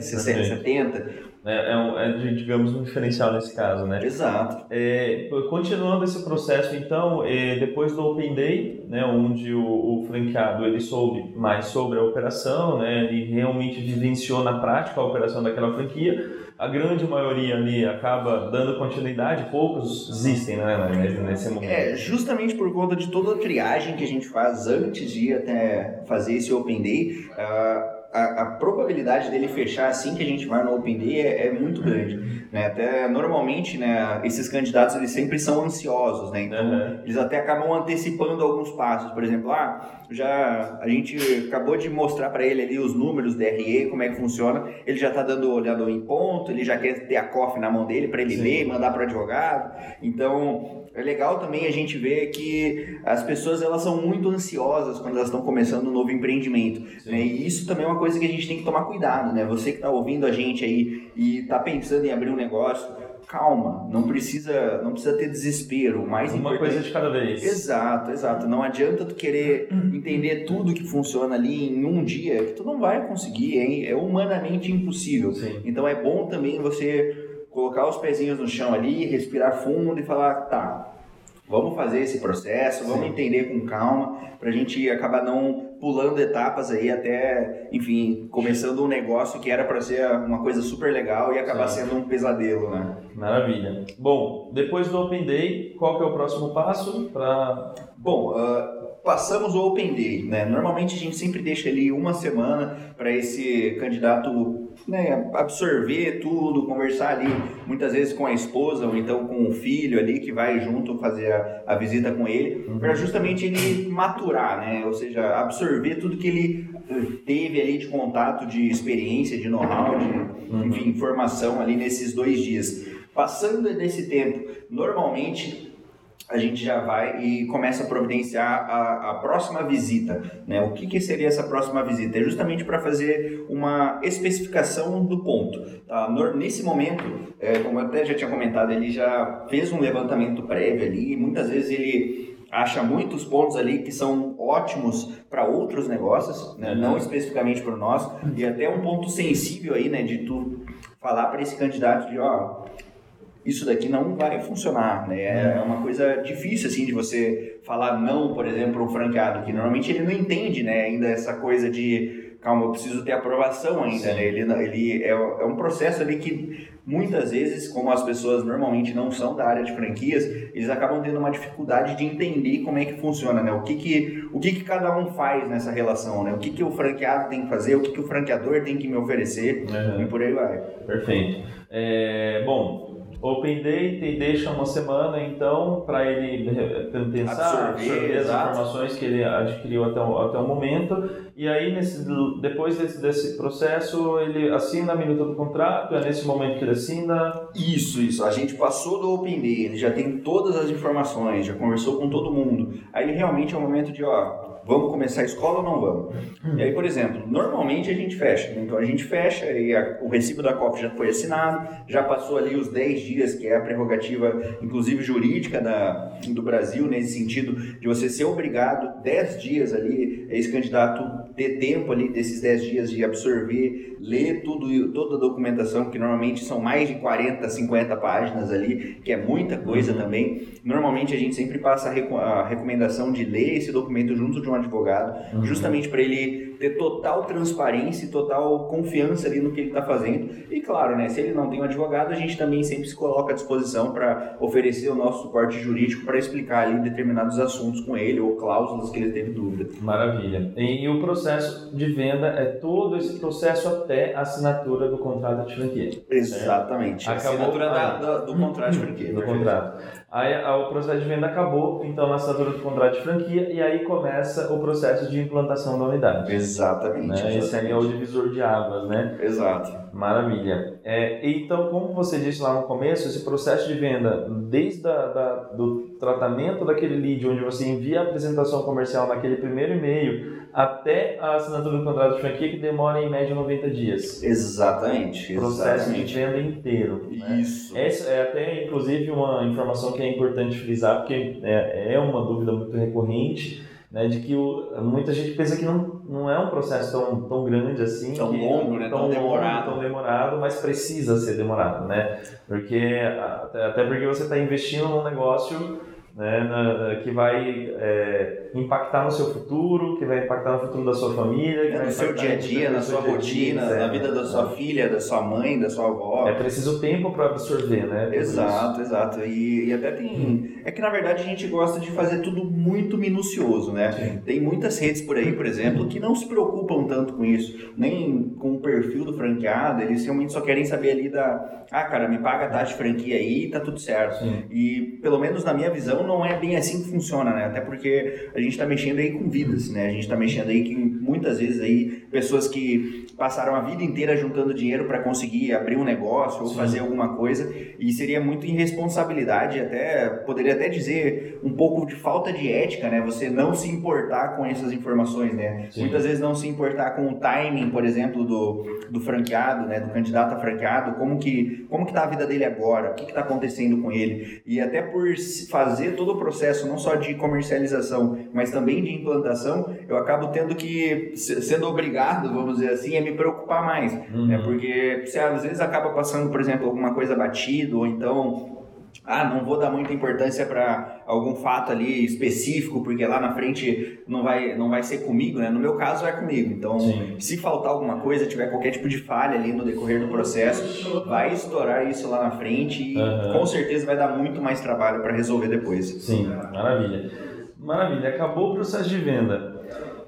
sessenta, setenta. É, é, digamos, um diferencial nesse caso, né? Exato. É, continuando esse processo, então, é, depois do Open Day, né, onde o, o franqueado ele soube mais sobre a operação, né, ele realmente vivenciou na prática a operação daquela franquia, a grande maioria ali acaba dando continuidade, poucos existem, né, nesse momento. É, justamente por conta de toda a triagem que a gente faz antes de ir até fazer esse Open Day, uh, A, a probabilidade dele fechar assim que a gente vai no Open Day é, é muito grande, né? Até normalmente, né, esses candidatos eles sempre são ansiosos, né? Então uhum. eles até acabam antecipando alguns passos. Por exemplo, ah, já a gente acabou de mostrar para ele ali os números do D R E, como é que funciona, ele já está dando olhada em ponto, ele já quer ter a C O F na mão dele para ele Sim. ler e mandar para o advogado. Então é legal também a gente ver que as pessoas elas são muito ansiosas quando elas estão começando um novo empreendimento, né? E isso também é uma coisa que a gente tem que tomar cuidado, né? Você que está ouvindo a gente aí e está pensando em abrir um negócio, calma, não precisa, não precisa ter desespero. Mais uma importante... coisa de cada vez. Exato, exato. Não adianta tu querer entender tudo que funciona ali em um dia, que tu não vai conseguir, hein? É humanamente impossível. Sim. Então é bom também você colocar os pezinhos no chão ali, respirar fundo e falar, tá, vamos fazer esse processo, vamos Sim. entender com calma, pra gente acabar não pulando etapas aí até, enfim, começando um negócio que era para ser uma coisa super legal e acabar Sim. sendo um pesadelo, né? Maravilha. Bom, depois do Open Day, qual que é o próximo passo pra... Bom, uh, passamos o Open Day, né? Normalmente a gente sempre deixa ali uma semana para esse candidato, né, absorver tudo, conversar ali muitas vezes com a esposa ou então com o filho ali que vai junto fazer a, a visita com ele, uhum. para justamente ele maturar, né, ou seja, absorver tudo que ele teve ali de contato, de experiência, de know-how, de uhum. enfim, informação ali nesses dois dias. Passando desse tempo, normalmente a gente já vai e começa a providenciar a, a próxima visita, né? O que que seria essa próxima visita? É justamente para fazer uma especificação do ponto, tá? Nesse momento, é, como eu até já tinha comentado, ele já fez um levantamento prévio ali e muitas vezes ele acha muitos pontos ali que são ótimos para outros negócios, né? Não especificamente para o nosso, e até um ponto sensível aí, né, de tu falar para esse candidato de, ó... isso daqui não vai funcionar, né? É uma coisa difícil, assim, de você falar não, por exemplo, para um franqueado, que normalmente ele não entende, né, ainda essa coisa de, calma, eu preciso ter aprovação ainda, Sim. né? Ele, ele é, é um processo ali que, muitas vezes, como as pessoas normalmente não são da área de franquias, eles acabam tendo uma dificuldade de entender como é que funciona, né? O que que, o que, que cada um faz nessa relação, né? O que que o franqueado tem que fazer, o que que o franqueador tem que me oferecer, uhum. e por aí vai. Perfeito. É, bom... Open Data e deixa uma semana, então, para ele pensar, absorver, absorver as informações que ele adquiriu até o, até o momento. E aí, nesse, depois desse, desse processo, ele assina a minuta do contrato, é nesse momento que ele assina? Isso, isso. A gente passou do Open Day, ele já tem todas as informações, já conversou com todo mundo. Aí, realmente, é o momento de, ó... vamos começar a escola ou não vamos? E aí, por exemplo, normalmente a gente fecha. Então a gente fecha e a, o recibo da C O F já foi assinado, já passou ali os dez dias, que é a prerrogativa, inclusive jurídica da, do Brasil, nesse sentido de você ser obrigado dez dias ali, esse candidato ter tempo ali desses dez dias de absorver, ler tudo, toda a documentação, que normalmente são mais de quarenta, cinquenta páginas ali, que é muita coisa também. Normalmente a gente sempre passa a, reco- a recomendação de ler esse documento junto de um advogado, uhum. justamente para ele ter total transparência e total confiança ali no que ele está fazendo. E claro, né, se ele não tem um advogado, a gente também sempre se coloca à disposição para oferecer o nosso suporte jurídico para explicar ali determinados assuntos com ele ou cláusulas que ele teve dúvida. Maravilha. E o processo de venda é todo esse processo até a assinatura do contrato de franquia. Exatamente. É. A assinatura ah, da, do contrato de franquia. Do contrato. Aí o processo de venda acabou, então na assinatura do contrato de franquia, e aí começa o processo de implantação da unidade. Exatamente. Né? Exatamente. Esse é o divisor de águas, né? Exato. Maravilha. É, então, como você disse lá no começo, esse processo de venda, desde a, da, do tratamento daquele lead, onde você envia a apresentação comercial naquele primeiro e-mail, até a assinatura do contrato de franquia, que demora em média noventa dias. Exatamente. O processo exatamente. de venda inteiro. Né? Isso. Essa é até, inclusive, uma informação que é importante frisar, porque é, é uma dúvida muito recorrente, né, de que o, muita gente pensa que não não é um processo tão, tão grande assim, tão longo, né? tão, tão demorado, tão demorado, mas precisa ser demorado, né? Porque até porque você está investindo num negócio, né, na, que vai é, impactar no seu futuro, que vai impactar no futuro da sua família, que no seu dia a dia, na sua rotina, na vida da sua filha, da sua mãe, da sua avó. É preciso tempo para absorver, né? Exato, exato. E, e até tem... É que na verdade a gente gosta de fazer tudo muito minucioso, né? Sim. Tem muitas redes por aí, por exemplo, que não se preocupam tanto com isso, nem com o perfil do franqueado. Eles realmente só querem saber ali da... Ah, cara, me paga a taxa de franquia aí e tá tudo certo. Sim. E pelo menos na minha visão não é bem assim que funciona, né? Até porque a gente está mexendo aí com vidas, né? A gente está mexendo aí que muitas vezes aí pessoas que passaram a vida inteira juntando dinheiro para conseguir abrir um negócio ou Sim. fazer alguma coisa, e seria muito irresponsabilidade, até poderia até dizer um pouco de falta de ética, né? Você não se importar com essas informações, né? Sim. Muitas vezes não se importar com o timing, por exemplo, do, do franqueado, né? Do candidato a franqueado, como que como que tá a vida dele agora, o que que tá acontecendo com ele, e até por fazer todo o processo, não só de comercialização, mas também de implantação, eu acabo tendo que, sendo obrigado, vamos dizer assim, a me preocupar mais, uhum. né? Porque você às vezes acaba passando, por exemplo, alguma coisa batida, ou então, ah, não vou dar muita importância para algum fato ali específico, porque lá na frente não vai, não vai ser comigo, né? No meu caso é comigo, então Sim. se faltar alguma coisa, tiver qualquer tipo de falha ali no decorrer do processo, vai estourar isso lá na frente e uhum. com certeza vai dar muito mais trabalho para resolver depois. Sim, maravilha. Maravilha, acabou o processo de venda.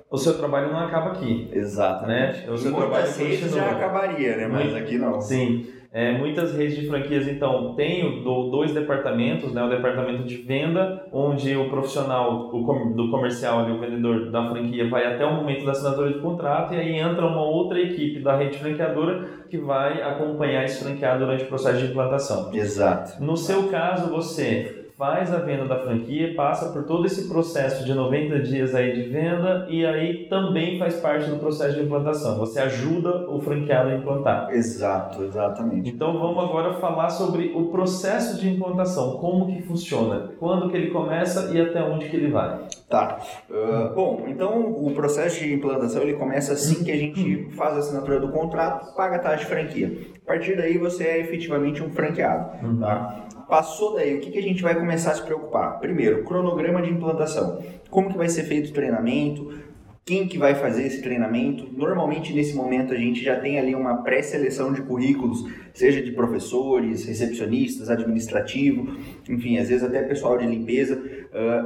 O seu trabalho não acaba aqui. Exato. Né? O seu trabalho já acabaria, né? Mas aqui não. Sim. É, muitas redes de franquias, então, tem dois departamentos, né? O departamento de venda, onde o profissional do comercial, ali, o vendedor da franquia, vai até o momento da assinatura de contrato, e aí entra uma outra equipe da rede franqueadora que vai acompanhar esse franqueado durante o processo de implantação. Exato. No seu caso, você faz a venda da franquia, passa por todo esse processo de noventa dias aí de venda, e aí também faz parte do processo de implantação. Você ajuda o franqueado a implantar. Exato, exatamente. Então vamos agora falar sobre o processo de implantação, como que funciona, quando que ele começa e até onde que ele vai. Tá. Uh, bom, então o processo de implantação ele começa assim que a gente faz a assinatura do contrato, paga a taxa de franquia. A partir daí você é efetivamente um franqueado, uhum. tá? Passou daí, o que que a gente vai começar a se preocupar? Primeiro, cronograma de implantação. Como que vai ser feito o treinamento? Quem que vai fazer esse treinamento? Normalmente, nesse momento, a gente já tem ali uma pré-seleção de currículos, seja de professores, recepcionistas, administrativo, enfim, às vezes até pessoal de limpeza,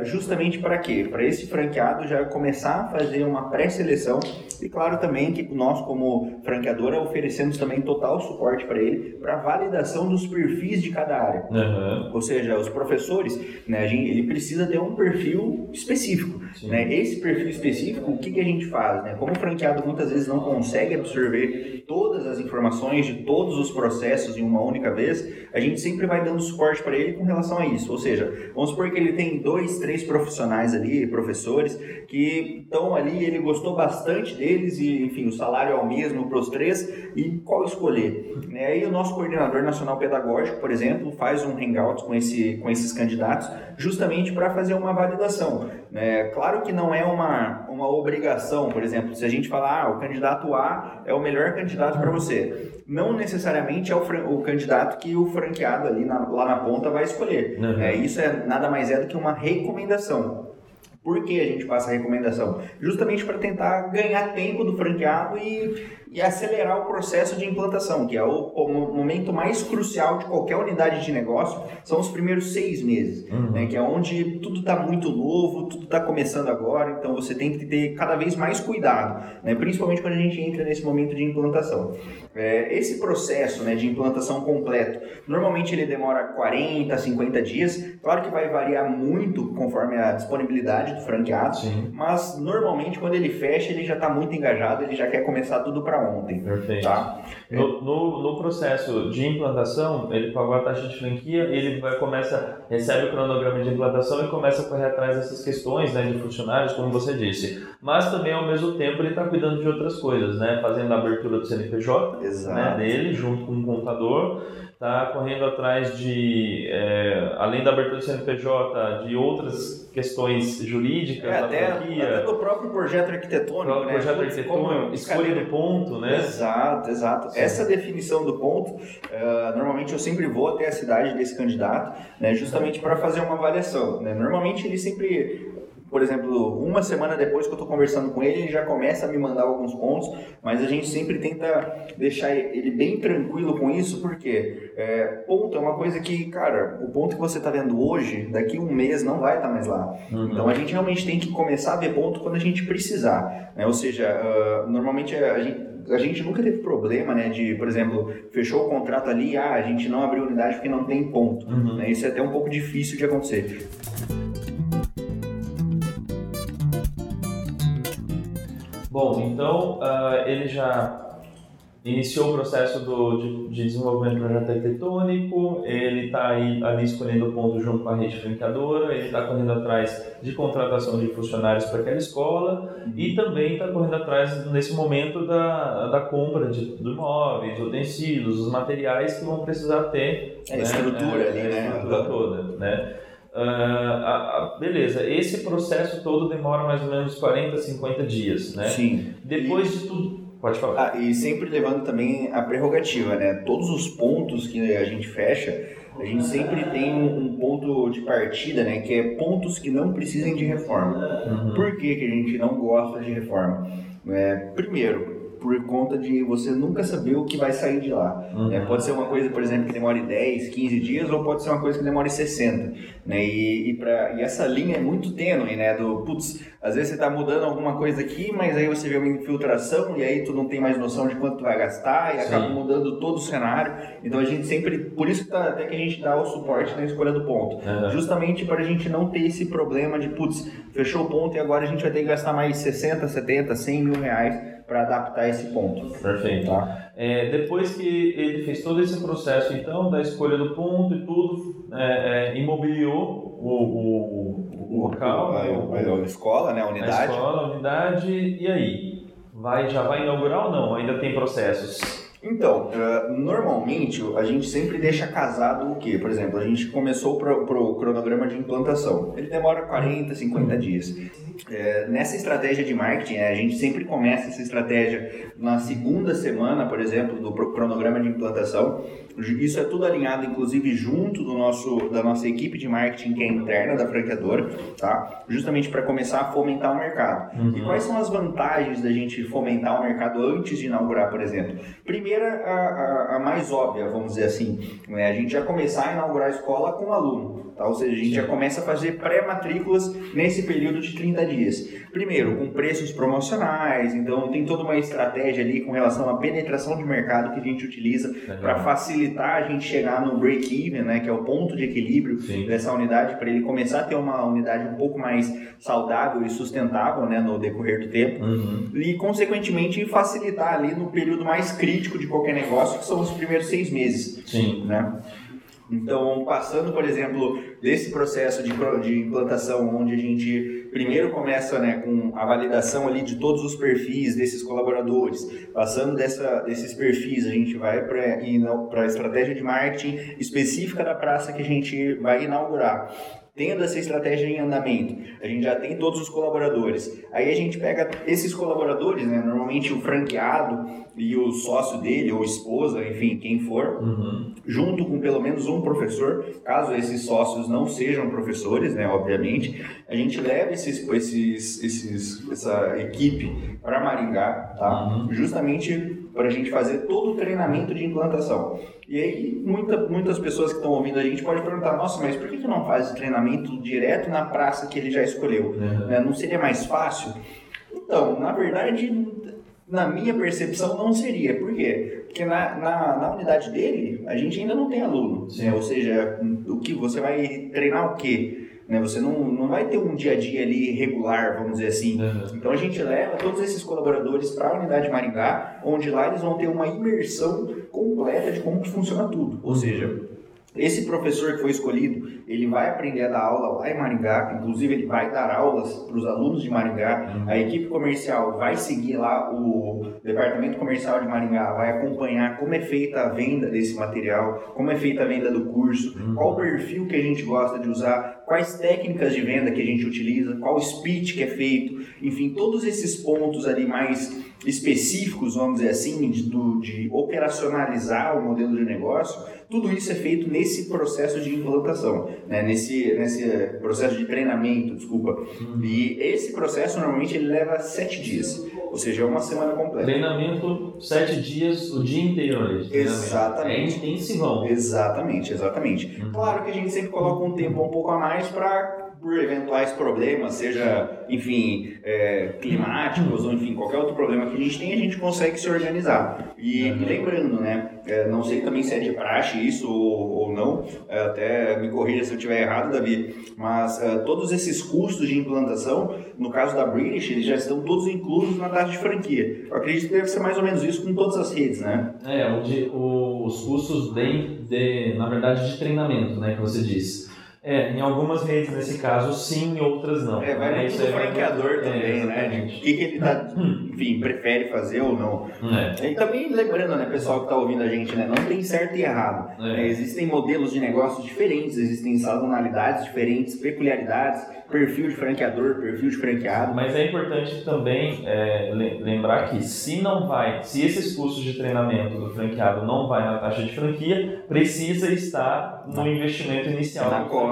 justamente para quê? Para esse franqueado já começar a fazer uma pré-seleção, e claro também que nós, como franqueadora, oferecemos também total suporte para ele, para validação dos perfis de cada área. Uhum. Ou seja, os professores, né, ele precisa ter um perfil específico. Né? Esse perfil específico, o que que a gente faz, né? Como o franqueado muitas vezes não consegue absorver todas as informações de todos os processos em uma única vez, a gente sempre vai dando suporte para ele com relação a isso. Ou seja, vamos supor que ele tem dois, três profissionais ali, professores, que estão ali, ele gostou bastante deles e, enfim, o salário é o mesmo para os três, e qual escolher? Né? Aí o nosso coordenador nacional pedagógico, por exemplo, faz um hangout com, esse, com esses candidatos, justamente para fazer uma validação. Né? Claro que não é uma, uma obrigação, por exemplo, se a gente falar, ah, o candidato A é o melhor candidato para você. Não necessariamente é o, fran- o candidato que o franqueado ali na, lá na ponta vai escolher. Uhum. É, isso é, nada mais é do que uma recomendação. Por que a gente passa a recomendação? Justamente para tentar ganhar tempo do franqueado e, e acelerar o processo de implantação, que é o, o momento mais crucial de qualquer unidade de negócio, são os primeiros seis meses, uhum. né, que é onde tudo está muito novo, tudo está começando agora, então você tem que ter cada vez mais cuidado, né, principalmente quando a gente entra nesse momento de implantação. É, esse processo, né, de implantação completo, normalmente ele demora quarenta, cinquenta dias, claro que vai variar muito conforme a disponibilidade do franqueado, Sim. mas normalmente quando ele fecha, ele já está muito engajado, ele já quer começar tudo para ontem. Perfeito. Tá? No, no, no processo de implantação, ele pagou a taxa de franquia, ele vai, começa, recebe o cronograma de implantação e começa a correr atrás dessas questões, né, de funcionários, como você disse, mas também ao mesmo tempo ele está cuidando de outras coisas, né, fazendo a abertura do C N P J, né, dele, junto com um contador, está correndo atrás de, é, além da abertura do C N P J, de outras questões jurídicas, é, até, até do próprio projeto arquitetônico, próprio né? projeto arquitetônico, escolha do ponto, né? Exato, exato. Sim. Essa definição do ponto, uh, normalmente eu sempre vou até a cidade desse candidato, né, justamente para fazer uma avaliação, né? Normalmente ele sempre... Por exemplo, uma semana depois que eu estou conversando com ele, ele já começa a me mandar alguns pontos, mas a gente sempre tenta deixar ele bem tranquilo com isso, porque é, ponto é uma coisa que, cara, o ponto que você está vendo hoje, daqui a um mês não vai estar tá mais lá. Uhum. Então a gente realmente tem que começar a ver ponto quando a gente precisar, né? Ou seja, uh, normalmente a gente... A gente nunca teve problema, né, de, por exemplo, fechou o contrato ali, ah, a gente não abriu unidade porque não tem ponto. Uhum. Né? Isso é até um pouco difícil de acontecer. Bom, então uh, ele já iniciou o processo do, de, de desenvolvimento do projeto arquitetônico, ele está ali escolhendo o ponto junto com a rede franqueadora, ele está correndo atrás de contratação de funcionários para aquela escola e também está correndo atrás, nesse momento, da, da compra de, do imóvel, de utensílios, os materiais que vão precisar ter. É, né, estrutura é, ali, né? A estrutura toda, né? Uh, a, a, beleza, esse processo todo demora mais ou menos quarenta, cinquenta dias, né? Sim. Depois e... de tudo... Pode falar. Ah, e sempre levando também a prerrogativa, né? Todos os pontos que a gente fecha, a gente sempre tem um ponto de partida, né? Que é pontos que não precisem de reforma. Uhum. Por que que a gente não gosta de reforma? É, primeiro... por conta de você nunca saber o que vai sair de lá. Uhum. É, pode ser uma coisa, por exemplo, que demore dez, quinze dias, ou pode ser uma coisa que demore sessenta. Né? E, e, pra, e essa linha é muito tênue, né? Do, putz, às vezes você está mudando alguma coisa aqui, mas aí você vê uma infiltração e aí tu não tem mais noção de quanto tu vai gastar e Sim. acaba mudando todo o cenário. Então a gente sempre, por isso que tá, até que a gente dá o suporte na escolha do ponto. Uhum. Justamente para a gente não ter esse problema de, putz, fechou o ponto e agora a gente vai ter que gastar mais sessenta, setenta, cem mil reais para adaptar esse ponto. Perfeito. Tá? É, depois que ele fez todo esse processo, então, da escolha do ponto e tudo, é, é, imobiliou o, o, o local, a, o, a, a escola, né? A unidade. A escola, a unidade, e aí? Vai, já vai inaugurar ou não? Ainda tem processos? Então, normalmente a gente sempre deixa casado o quê? Por exemplo, a gente começou pro, pro cronograma de implantação. Ele demora quarenta, cinquenta dias. É, nessa estratégia de marketing, a gente sempre começa essa estratégia na segunda semana, por exemplo, do cronograma de implantação. Isso é tudo alinhado, inclusive, junto do nosso, da nossa equipe de marketing, que é interna da franqueadora, tá? Justamente para começar a fomentar o mercado. Uhum. E quais são as vantagens da gente fomentar o mercado antes de inaugurar, por exemplo? Primeiro, A, a, a mais óbvia, vamos dizer assim, né? A gente já começar a inaugurar a escola com o aluno, tá? Ou seja, a gente já começa a fazer pré-matrículas nesse período de trinta dias. Primeiro, com preços promocionais, então tem toda uma estratégia ali com relação à penetração de mercado que a gente utiliza para facilitar a gente chegar no break-even, né? Que é o ponto de equilíbrio Sim. dessa unidade, para ele começar a ter uma unidade um pouco mais saudável e sustentável, né? No decorrer do tempo. Uhum. E, consequentemente, facilitar ali no período mais crítico de qualquer negócio, que são os primeiros seis meses. Sim. Né? Então, passando, por exemplo, desse processo de, de implantação, onde a gente primeiro começa, né, com a validação ali de todos os perfis desses colaboradores, passando dessa, desses perfis, a gente vai para a estratégia de marketing específica da praça que a gente vai inaugurar. Tendo essa estratégia em andamento, a gente já tem todos os colaboradores. Aí a gente pega esses colaboradores, né, normalmente o franqueado e o sócio dele, ou esposa, enfim, quem for, uhum. junto com pelo menos um professor, caso esses sócios não sejam professores, né, obviamente, a gente leva esses, esses, esses, essa equipe para Maringá, tá? Uhum. Justamente para a gente fazer todo o treinamento de implantação. E aí, muita, muitas pessoas que estão ouvindo a gente podem perguntar, nossa, mas por que que não faz o treinamento direto na praça que ele já escolheu? Uhum. Né? Não seria mais fácil? Então, na verdade, na minha percepção, não seria. Por quê? Porque na, na, na unidade dele, a gente ainda não tem aluno. Né? Ou seja, o que você vai treinar o quê? Você não, não vai ter um dia a dia ali regular, vamos dizer assim. Uhum. Então a gente leva todos esses colaboradores para a unidade Maringá, onde lá eles vão ter uma imersão completa de como funciona tudo. Ou seja, Esse professor que foi escolhido, ele vai aprender a dar aula lá em Maringá, inclusive ele vai dar aulas para os alunos de Maringá, uhum. A equipe comercial vai seguir lá, o departamento comercial de Maringá vai acompanhar como é feita a venda desse material, como é feita a venda do curso, uhum. Qual o perfil que a gente gosta de usar, quais técnicas de venda que a gente utiliza, qual speech que é feito, enfim, todos esses pontos ali mais específicos, vamos dizer assim, de, de operacionalizar o modelo de negócio, tudo isso é feito nesse processo de implantação, né? nesse, nesse processo de treinamento, desculpa. Hum. E esse processo normalmente ele leva sete dias, ou seja, uma semana completa. Treinamento, sete dias, o dia inteiro. Ali, exatamente. É intensivão. Exatamente, exatamente. Hum. Claro que a gente sempre coloca um tempo um pouco a mais para... por eventuais problemas, seja, enfim, é, climáticos ou, enfim, qualquer outro problema que a gente tem, a gente consegue se organizar. E uhum. lembrando, né, é, não sei também se é de praxe isso ou, ou não, é, até me corrija se eu estiver errado, Davi, mas é, todos esses custos de implantação, no caso da British, eles já estão todos inclusos na taxa de franquia. Eu acredito que deve ser mais ou menos isso com todas as redes, né? É, onde o, os custos, de, de, na verdade, de treinamento, né, que você disse. É, em algumas redes nesse caso sim, em outras não. É, vai muito do franqueador também, né? O que, que ele tá, enfim, prefere fazer ou não. É. E também lembrando, né, pessoal que está ouvindo a gente, né, não tem certo e errado. É. É, existem modelos de negócios diferentes, existem sazonalidades diferentes, peculiaridades, perfil de franqueador, perfil de franqueado. Mas é importante também é, lembrar que se não vai, se esses custos de treinamento do franqueado não vai na taxa de franquia, precisa estar no investimento inicial. Na cota.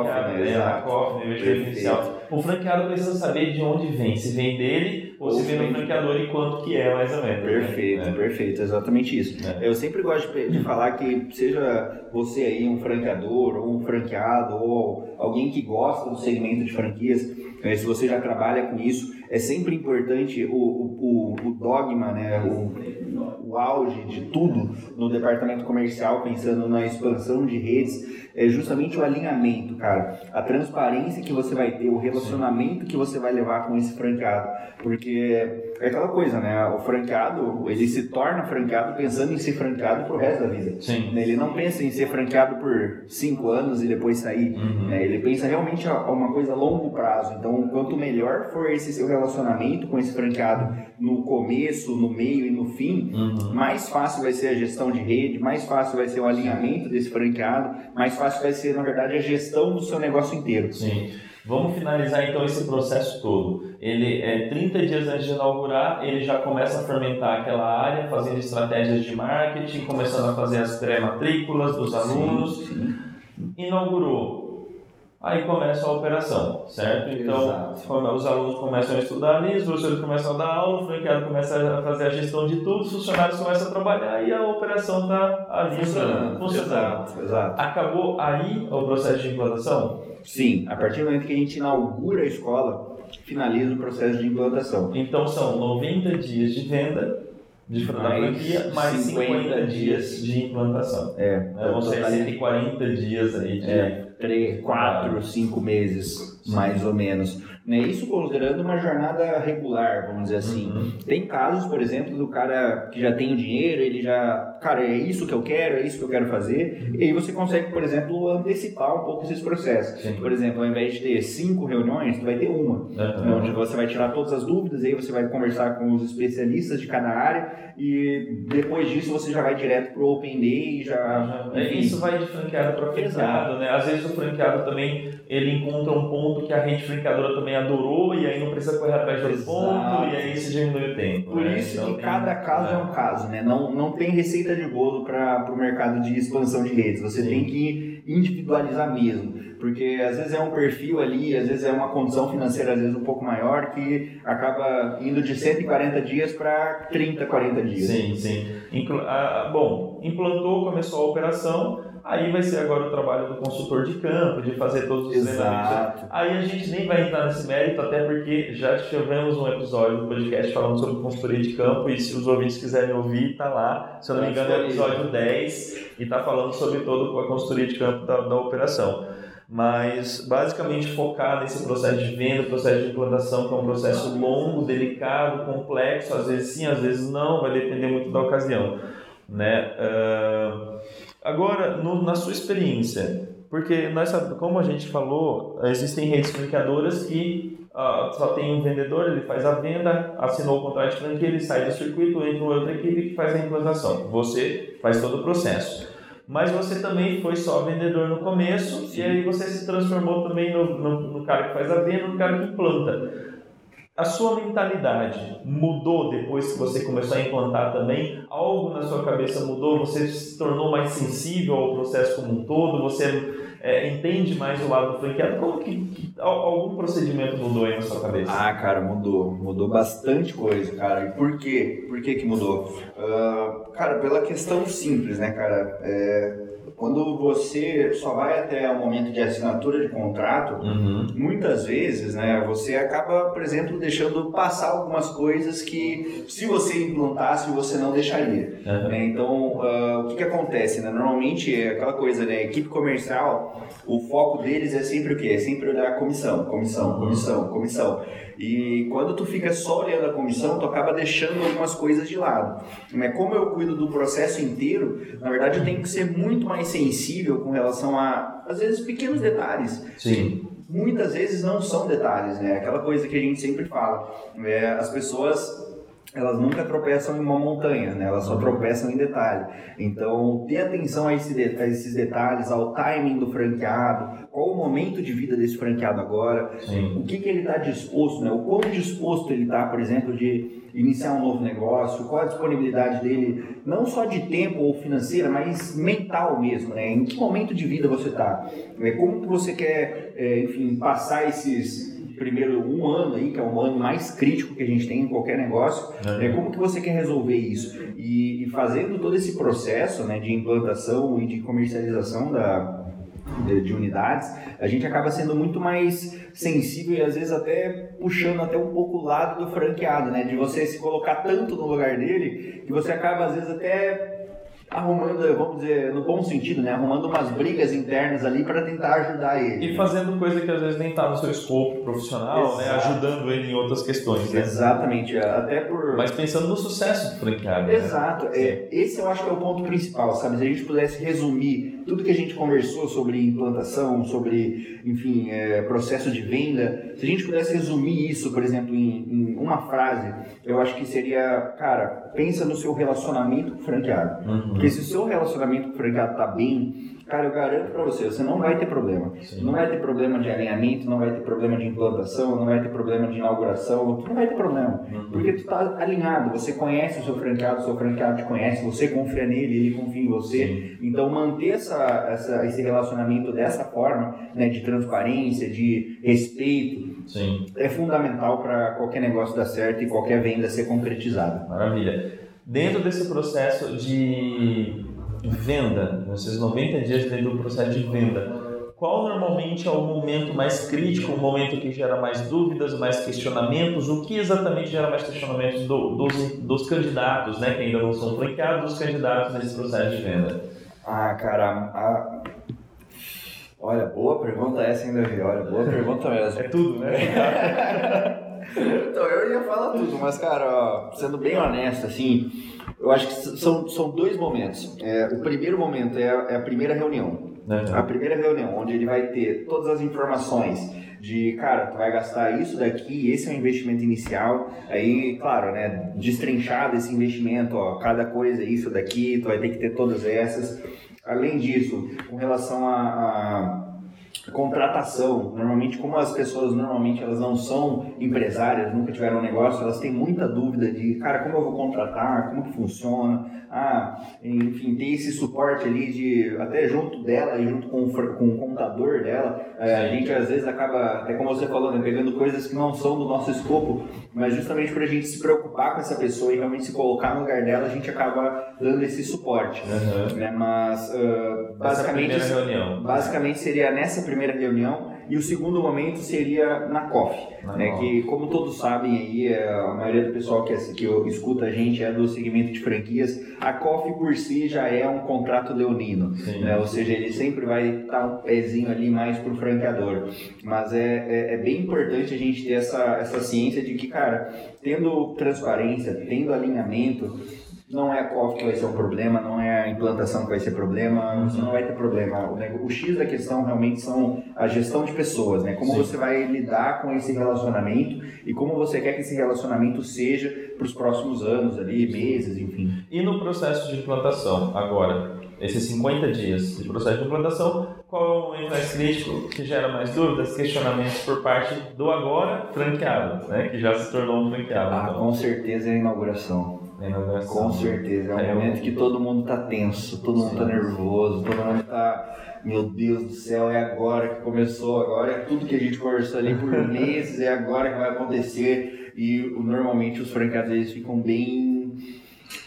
O franqueado precisa saber de onde vem, se vem dele ou, ou se vem do franqueador e quanto que é, mais ou menos. Perfeito, né? Perfeito, exatamente isso. É. Eu sempre gosto de falar que seja você aí um franqueador ou um franqueado ou alguém que gosta do segmento de franquias, se você já trabalha com isso, é sempre importante o, o, o dogma, né? o, o auge de tudo no departamento comercial, pensando na expansão de redes, é justamente o alinhamento, cara. A transparência que você vai ter, o relacionamento que você vai levar com esse franqueado. Porque é aquela coisa, né? O franqueado, ele se torna franqueado pensando em ser franqueado pro resto da vida. Sim. Ele não pensa em ser franqueado por cinco anos e depois sair. Uhum. É, ele pensa realmente em uma coisa a longo prazo. Então, quanto melhor for esse seu relacionamento com esse franqueado no começo, no meio e no fim, uhum. mais fácil vai ser a gestão de rede, mais fácil vai ser o alinhamento desse franqueado, mais fácil vai ser, na verdade, a gestão do seu negócio inteiro. Sim. Vamos finalizar então esse processo todo. Ele é trinta dias antes de inaugurar, ele já começa a fermentar aquela área, fazendo estratégias de marketing, começando a fazer as pré-matrículas dos alunos. Sim, sim. Inaugurou, aí começa a operação, certo? Então, exato. Os alunos começam a estudar nisso, os professores começam a dar aula, o franqueado começa a fazer a gestão de tudo, os funcionários começam a trabalhar e a operação está ali funcionando. Exato, exato. Acabou aí o processo de implantação? Sim, a partir do momento que a gente inaugura a escola, finaliza o processo de implantação. Então são noventa dias de venda de franquia, mais cinquenta dias de implantação. É, vão ser cento e quarenta dias aí de... É. três, quatro, cinco meses, sim, mais ou menos. Né? Isso considerando uma jornada regular, vamos dizer assim. Uhum. Tem casos, por exemplo, do cara que já tem o dinheiro, ele já... Cara, é isso que eu quero, é isso que eu quero fazer. E aí você consegue, por exemplo, antecipar um pouco esses processos. Sim. Por exemplo, ao invés de ter cinco reuniões, tu vai ter uma. Uhum. Onde você vai tirar todas as dúvidas, aí você vai conversar com os especialistas de cada área e depois disso você já vai direto pro Open Day e já... Uhum. Isso vai de franqueado para franqueado, né? Às vezes o franqueado também, ele encontra um ponto que a rede franqueadora também adorou e aí não precisa correr atrás do ponto e aí se diminui o tempo. Por né? isso então, que cada caso é. é um caso, né? Não, não tem receita de bolo para o mercado de expansão de redes. Você Sim. tem que individualizar mesmo. Porque às vezes é um perfil ali, às vezes é uma condição financeira às vezes um pouco maior que acaba indo de cento e quarenta dias para trinta, quarenta dias. Sim, sim. Inclu- ah, bom, implantou, começou a operação, aí vai ser agora o trabalho do consultor de campo, de fazer todos os Exato. treinamentos. Aí a gente nem vai entrar nesse mérito, até porque já tivemos um episódio do podcast falando sobre consultoria de campo e se os ouvintes quiserem ouvir, tá lá. Se eu não me engano é o episódio dez e tá falando sobre toda a consultoria de campo da, da operação. Mas basicamente focar nesse processo de venda, processo de implantação, que é um processo longo, delicado, complexo, às vezes sim, às vezes não, vai depender muito da ocasião, né? Uh, Agora, no, na sua experiência, porque nós, como a gente falou, existem redes franqueadoras que uh, só tem um vendedor, ele faz a venda, assinou o contrato de franquia, ele sai do circuito, entra uma outra equipe que faz a implantação. Você faz todo o processo. Mas você também foi só vendedor no começo, sim, e aí você se transformou também no, no, no cara que faz a venda, no cara que implanta. A sua mentalidade mudou depois que você começou a implantar também? Algo na sua cabeça mudou? Você se tornou mais sensível ao processo como um todo? Você é, entende mais o lado do franqueado? Como que, que algum procedimento mudou aí na sua cabeça? Ah, cara, mudou. Mudou bastante coisa, cara. E por quê? Por que que mudou? Uh, cara, pela questão simples, né, cara? É... Quando você só vai até o momento de assinatura de contrato, uhum, muitas vezes, né, você acaba, por exemplo, deixando passar algumas coisas que, se você implantasse, você não deixaria. Uhum. Né? Então, uh, o que, que acontece? Né? Normalmente, é aquela coisa, né, equipe comercial, o foco deles é sempre o quê? É sempre olhar a comissão, comissão, comissão, comissão. E quando tu fica só olhando a comissão, tu acaba deixando algumas coisas de lado. Mas como eu cuido do processo inteiro, na verdade eu tenho que ser muito mais sensível com relação a, às vezes, pequenos detalhes. Sim. Muitas vezes não são detalhes, né? Aquela coisa que a gente sempre fala, é, as pessoas... elas nunca tropeçam em uma montanha, né? Elas só tropeçam em detalhe. Então, ter atenção a, esse de, a esses detalhes, ao timing do franqueado, qual o momento de vida desse franqueado agora, sim, o que, que ele está disposto, né? O quão disposto ele está, por exemplo, de iniciar um novo negócio, qual a disponibilidade dele, não só de tempo ou financeira, mas mental mesmo, né? Em que momento de vida você está? Como você quer, enfim, passar esses... primeiro um ano aí, que é um ano mais crítico que a gente tem em qualquer negócio, é, né? Como que você quer resolver isso? E, e fazendo todo esse processo, né, de implantação e de comercialização da, de, de unidades, a gente acaba sendo muito mais sensível e às vezes até puxando até um pouco o lado do franqueado, né? De você se colocar tanto no lugar dele, que você acaba às vezes até... arrumando, vamos dizer, no bom sentido, né? Arrumando umas brigas internas ali para tentar ajudar ele. E fazendo coisa que às vezes nem está no seu escopo profissional, né? Ajudando ele em outras questões, né? Exatamente, até por... mas pensando no sucesso do franqueado. Exato, né? É, esse eu acho que é o ponto principal, sabe? Se a gente pudesse resumir tudo que a gente conversou sobre implantação, sobre, enfim, é, processo de venda, se a gente pudesse resumir isso, por exemplo, em, em uma frase, eu acho que seria, cara, pensa no seu relacionamento com o franqueado. Uhum. Porque se o seu relacionamento com o franqueado tá bem, cara, eu garanto para você, você não vai ter problema. Sim. Não vai ter problema de alinhamento, não vai ter problema de implantação, não vai ter problema de inauguração, não vai ter problema. Uhum. Porque tu tá alinhado, você conhece o seu franqueado, o seu franqueado te conhece, você confia nele, ele confia em você. Sim. Então manter essa, essa, esse relacionamento dessa forma, né, de transparência, de respeito, sim, é fundamental para qualquer negócio dar certo e qualquer venda ser concretizada. Maravilha. Dentro desse processo de venda, nesses noventa dias dentro do processo de venda, qual normalmente é o momento mais crítico, o momento que gera mais dúvidas, mais questionamentos? O que exatamente gera mais questionamentos do, dos, dos candidatos, né, que ainda não são franqueados, dos candidatos nesse processo de venda? Ah, caramba... Ah... Olha, boa pergunta essa ainda, vi. Olha, boa pergunta mesmo. É tudo, né? Então, eu ia falar tudo, mas, cara, ó, sendo bem honesto, assim, eu acho que são, são dois momentos. É, o primeiro momento é a, é a primeira reunião. Uhum. A primeira reunião, onde ele vai ter todas as informações de, cara, tu vai gastar isso daqui, esse é o investimento inicial. Aí, claro, né, destrinchado esse investimento, ó, cada coisa é isso daqui, tu vai ter que ter todas essas. Além disso, com relação a... a contratação, normalmente, como as pessoas normalmente elas não são empresárias, nunca tiveram um negócio, elas têm muita dúvida de, cara, como eu vou contratar, como que funciona, ah, enfim, tem esse suporte ali de, até junto dela e junto com o, com o contador dela, é, a gente às vezes acaba, até como você falou, né, pegando coisas que não são do nosso escopo, mas justamente para a gente se preocupar com essa pessoa e realmente se colocar no lugar dela, a gente acaba dando esse suporte, uhum, né, mas uh, basicamente, basicamente seria nessa primeira primeira reunião. E o segundo momento seria na C O F, né, que, como todos sabem aí, a maioria do pessoal que, que escuta a gente é do segmento de franquias. A C O F por si já é um contrato leonino, né, ou seja, ele sempre vai estar um pezinho ali mais pro franqueador, mas é, é, é bem importante a gente ter essa, essa ciência de que, cara, tendo transparência, tendo alinhamento, não é a C O V que vai ser um problema, não é a implantação que vai ser problema, você não vai ter problema. O, o X da questão realmente são a gestão de pessoas, né? Como Sim. você vai lidar com esse relacionamento e como você quer que esse relacionamento seja para os próximos anos ali, meses, enfim. E no processo de implantação, agora, esses cinquenta dias de processo de implantação, qual é o mais crítico que gera mais dúvidas, questionamentos por parte do agora franqueado, né? Que já se tornou um franqueado. Ah, então. Com certeza é a inauguração. Com certeza, é um é, momento que todo mundo tá tenso, todo mundo tá nervoso, todo mundo tá, meu Deus do céu, é agora que começou, agora é tudo que a gente conversou ali por meses, é agora que vai acontecer. E normalmente os franqueados eles ficam bem,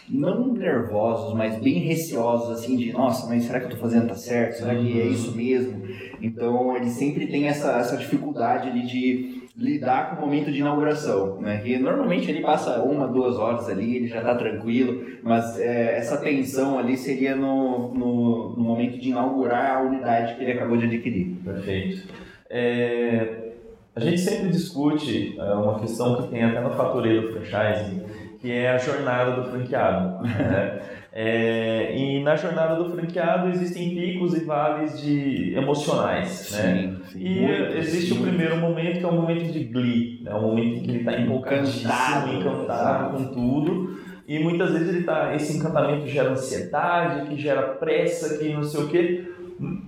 não nervosos, mas bem receosos, assim, de nossa, mas será que eu tô fazendo tá certo? Será que é isso mesmo? Então eles sempre têm essa, essa dificuldade ali de lidar com o momento de inauguração, né? Que normalmente ele passa uma, duas horas ali, ele já está tranquilo, mas é, essa tensão ali seria no, no, no momento de inaugurar a unidade que ele acabou de adquirir. Perfeito. É, a gente sempre discute uma questão que tem até no Fator E do franchising, que é a jornada do franqueado, né? É, e na jornada do franqueado existem picos e vales de emocionais, sim, né? Sim, e muito, existe sim. O primeiro momento que é o momento de glee, né? O momento em que ele está empolgadíssimo, encantado com tudo, e muitas vezes ele tá, esse encantamento gera ansiedade, que gera pressa, que não sei o quê.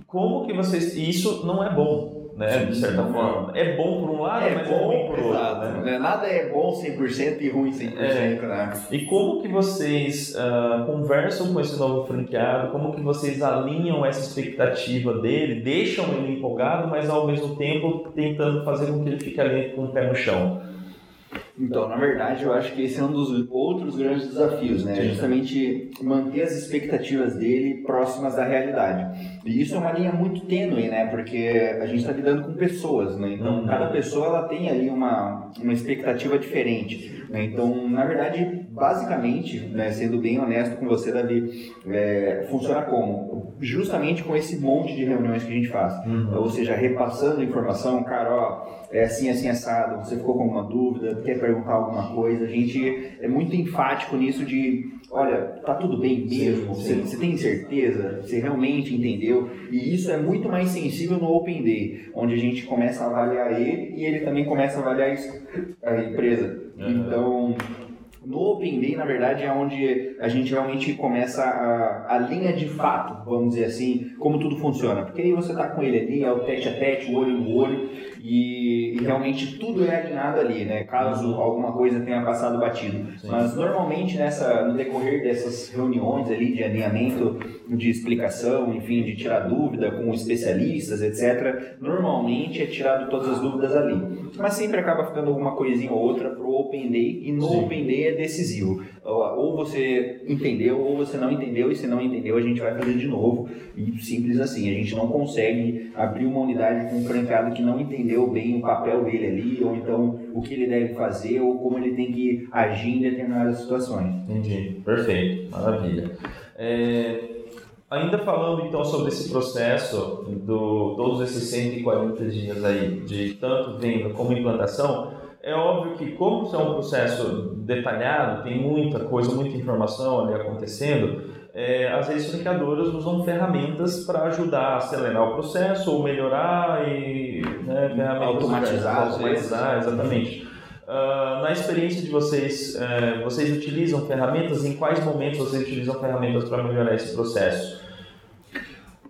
Como que vocês... E isso não é bom. Né? De certa forma. É bom por um lado, é mas bom, é ruim por exato, outro. Né? Nada é bom cem por cento e ruim cem por cento. É. Né? E como que vocês uh, conversam com esse novo franqueado? Como que vocês alinham essa expectativa dele? Deixam ele empolgado, mas ao mesmo tempo tentando fazer com que ele fique ali com o pé no chão? Então, na verdade, eu acho que esse é um dos outros grandes desafios, né? É justamente manter as expectativas dele próximas da realidade. E isso é uma linha muito tênue, né? Porque a gente está lidando com pessoas, né? Então, cada pessoa ela tem ali uma, uma expectativa diferente, né? Então, na verdade, basicamente, né, sendo bem honesto com você, Davi, é, funciona como? Justamente com esse monte de reuniões que a gente faz. Uhum. Ou seja, repassando informação, cara, ó, é assim, assim, assado, você ficou com alguma dúvida, quer perguntar alguma coisa, a gente é muito enfático nisso de, olha, tá tudo bem mesmo, você, você tem certeza, você realmente entendeu, e isso é muito mais sensível no Open Day, onde a gente começa a avaliar ele e ele também começa a avaliar a empresa. Então, no Open Day, na verdade, é onde a gente realmente começa a, a linha de fato, vamos dizer assim, como tudo funciona. Porque aí você tá com ele ali, é o tete a tete, o olho no olho, e, e realmente tudo é alinhado ali, né? Caso alguma coisa tenha passado batido. Sim. Mas normalmente nessa, no decorrer dessas reuniões ali de alinhamento, de explicação, enfim, de tirar dúvida com especialistas, etcétera, normalmente é tirado todas as dúvidas ali. Mas sempre acaba ficando alguma coisinha ou outra pro Open Day, e no Sim. Open Day é decisivo. Ou você entendeu, ou você não entendeu, e se não entendeu, a gente vai fazer de novo. E simples assim, a gente não consegue abrir uma unidade com um franqueado que não entendeu bem o papel dele ali, ou então o que ele deve fazer, ou como ele tem que agir em determinadas situações. Entendi, perfeito, maravilha. É... Ainda falando então sobre esse processo, do, todos esses cento e quarenta dias aí, de tanto venda como implantação, é óbvio que como é um processo detalhado, tem muita coisa, muita informação ali acontecendo, é, as redes franqueadoras usam ferramentas para ajudar a acelerar o processo ou melhorar e... Né, ferramentas automatizar, automatizar, exatamente. Uh, na experiência de vocês, uh, vocês utilizam ferramentas? Em quais momentos vocês utilizam ferramentas para melhorar esse processo?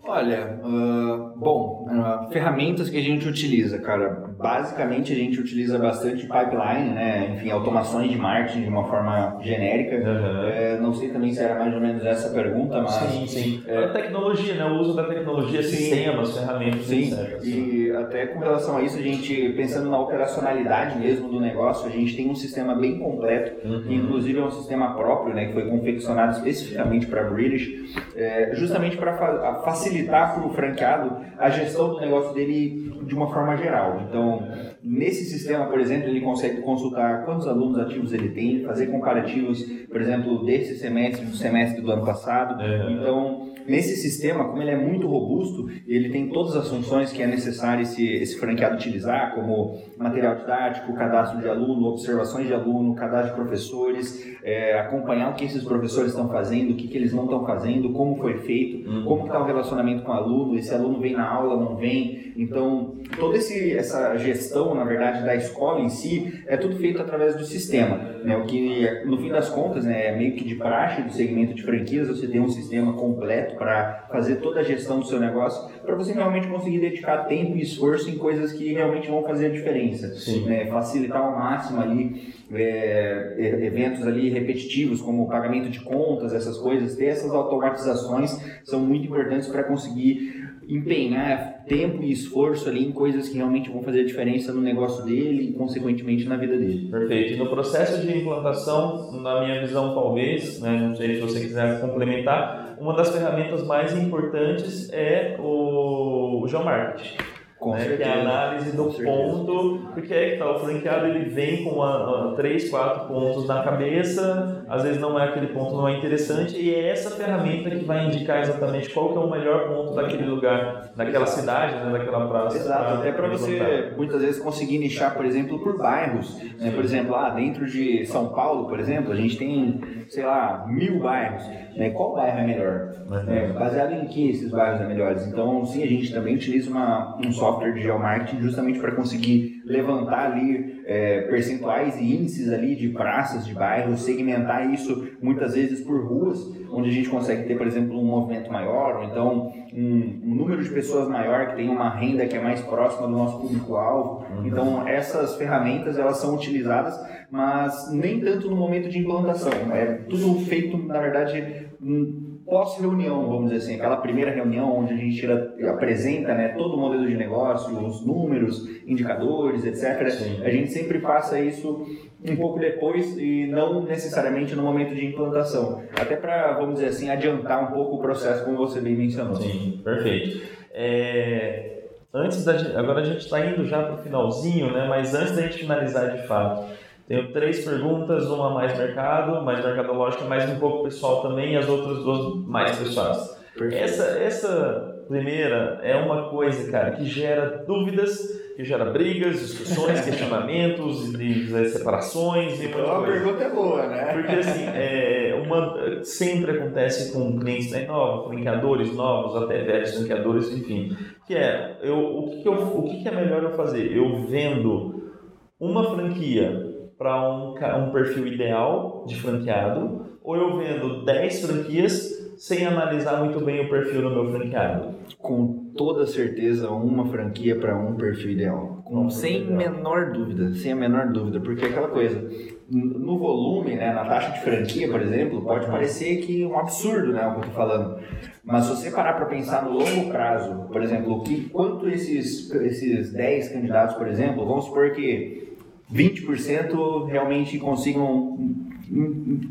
Olha, uh, bom, uh, ferramentas que a gente utiliza, cara, basicamente a gente utiliza bastante pipeline, né, enfim, automações de marketing de uma forma genérica, uhum. é, não sei também se era mais ou menos essa pergunta, mas... Sim, sim, é, a tecnologia, né, o uso da tecnologia, sim, sistemas, ferramentas, sim, etcétera. E até com relação a isso, a gente, pensando na operacionalidade mesmo do negócio, a gente tem um sistema bem completo, uhum. que inclusive é um sistema próprio, né, que foi confeccionado especificamente para a British, é, justamente para fa- facilitar para o franqueado a gestão do negócio dele de uma forma geral. Então, nesse sistema, por exemplo, ele consegue consultar quantos alunos ativos ele tem, fazer comparativos, por exemplo, desse semestre, do semestre do ano passado. Então, Nesse sistema, como ele é muito robusto, ele tem todas as funções que é necessário esse, esse franqueado utilizar, como material didático, cadastro de aluno, observações de aluno, cadastro de professores, é, acompanhar o que esses professores estão fazendo, o que, que eles não estão fazendo, como foi feito, hum. como está o relacionamento com o aluno, esse aluno vem na aula, não vem. Então, toda esse, essa gestão, na verdade, da escola em si, é tudo feito através do sistema, né? O que, no fim das contas, né, é meio que de praxe do segmento de franquias, você tem um sistema completo para fazer toda a gestão do seu negócio, para você realmente conseguir dedicar tempo e esforço em coisas que realmente vão fazer a diferença, né? Facilitar ao máximo ali é, eventos ali repetitivos, como o pagamento de contas, essas coisas, ter essas automatizações são muito importantes para conseguir empenhar tempo e esforço ali em coisas que realmente vão fazer a diferença no negócio dele e, consequentemente, na vida dele. Perfeito. E no processo de implantação, na minha visão, talvez, né, não sei se você quiser complementar, uma das ferramentas mais importantes é o, o geomarketing. Com né, certeza. Que é a análise do ponto, porque aí que tá, o franqueado ele vem com a, a, três, quatro pontos na cabeça, às vezes não é aquele ponto, não é interessante, e é essa ferramenta que vai indicar exatamente qual que é o melhor ponto daquele lugar, daquela Exato. Cidade, né, daquela praça. Exato, até para você muitas vezes conseguir nichar, por exemplo, por bairros, né? Por exemplo, ah, dentro de São Paulo, por exemplo, a gente tem, sei lá, mil bairros, né? Qual bairro é melhor? Uhum. É, baseado em que esses bairros são melhores? Então, sim, a gente também utiliza uma, um software de geomarketing justamente para conseguir levantar ali é, percentuais e índices ali de praças, de bairros, segmentar isso muitas vezes por ruas, onde a gente consegue ter, por exemplo, um movimento maior, ou então um, um número de pessoas maior que tem uma renda que é mais próxima do nosso público-alvo. Uhum. Então, essas ferramentas, elas são utilizadas, mas nem tanto no momento de implantação. É tudo feito, na verdade, um, pós-reunião, vamos dizer assim, aquela primeira reunião onde a gente tira, apresenta, né, todo o modelo de negócio, os números, indicadores, etcétera. Sim. A gente sempre passa isso um pouco depois e não necessariamente no momento de implantação. Até para, vamos dizer assim, adiantar um pouco o processo, como você bem mencionou. Sim, perfeito. É... Antes da... Agora a gente está indo já para o finalzinho, né? Mas antes da gente finalizar de fato... Tenho três perguntas, uma mais mercado, mais mercadológica, mais um pouco pessoal também, e as outras duas mais pessoais. Essa, essa primeira é uma coisa, cara, que gera dúvidas, que gera brigas, discussões, questionamentos, e separações e muita coisa. A pergunta é boa, né? Porque assim, é, uma, sempre acontece com clientes né, novos, franqueadores novos, até velhos franqueadores, enfim. Que é, eu, o, que que eu, o que que é melhor eu fazer? Eu vendo uma franquia para um, um perfil ideal de franqueado, ou eu vendo dez franquias sem analisar muito bem o perfil do meu franqueado? Com toda certeza, uma franquia para um perfil ideal. Com, sem a menor dúvida, sem a menor dúvida, porque é aquela coisa, no volume, né, na taxa de franquia, por exemplo, pode parecer que é um absurdo, né, o que eu estou falando, mas se você parar para pensar no longo prazo, por exemplo, que, quanto esses, esses dez candidatos, por exemplo, vamos supor que vinte por cento realmente consigam,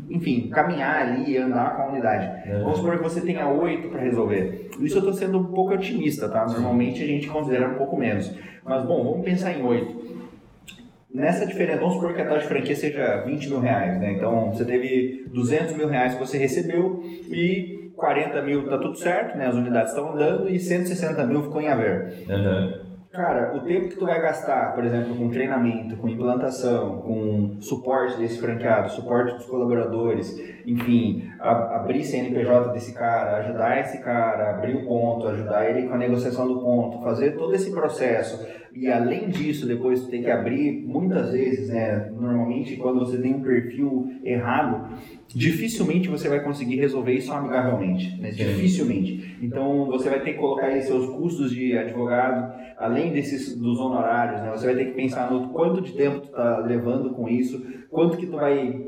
enfim, caminhar ali e andar com a unidade. É. Vamos supor que você tenha oito para resolver. Isso eu estou sendo um pouco otimista, tá? Normalmente a gente considera um pouco menos. Mas, bom, vamos pensar em oito. Nessa diferença, vamos supor que a taxa de franquia seja vinte mil reais, né? Então, você teve duzentos mil reais que você recebeu e quarenta mil tá tudo certo, né? As unidades estão andando e cento e sessenta mil ficou em haver. Uhum. Cara, o tempo que tu vai gastar, por exemplo, com treinamento, com implantação, com suporte desse franqueado, suporte dos colaboradores, enfim, a, abrir C N P J desse cara, ajudar esse cara, abrir o ponto, ajudar ele com a negociação do ponto, fazer todo esse processo. E além disso, depois tu tem que abrir, muitas vezes, né, normalmente quando você tem um perfil errado, dificilmente você vai conseguir resolver isso amigavelmente, né? Dificilmente. Então você vai ter que colocar aí seus custos de advogado, além desses, dos honorários, né? Você vai ter que pensar no quanto de tempo tu tá levando com isso, quanto que tu vai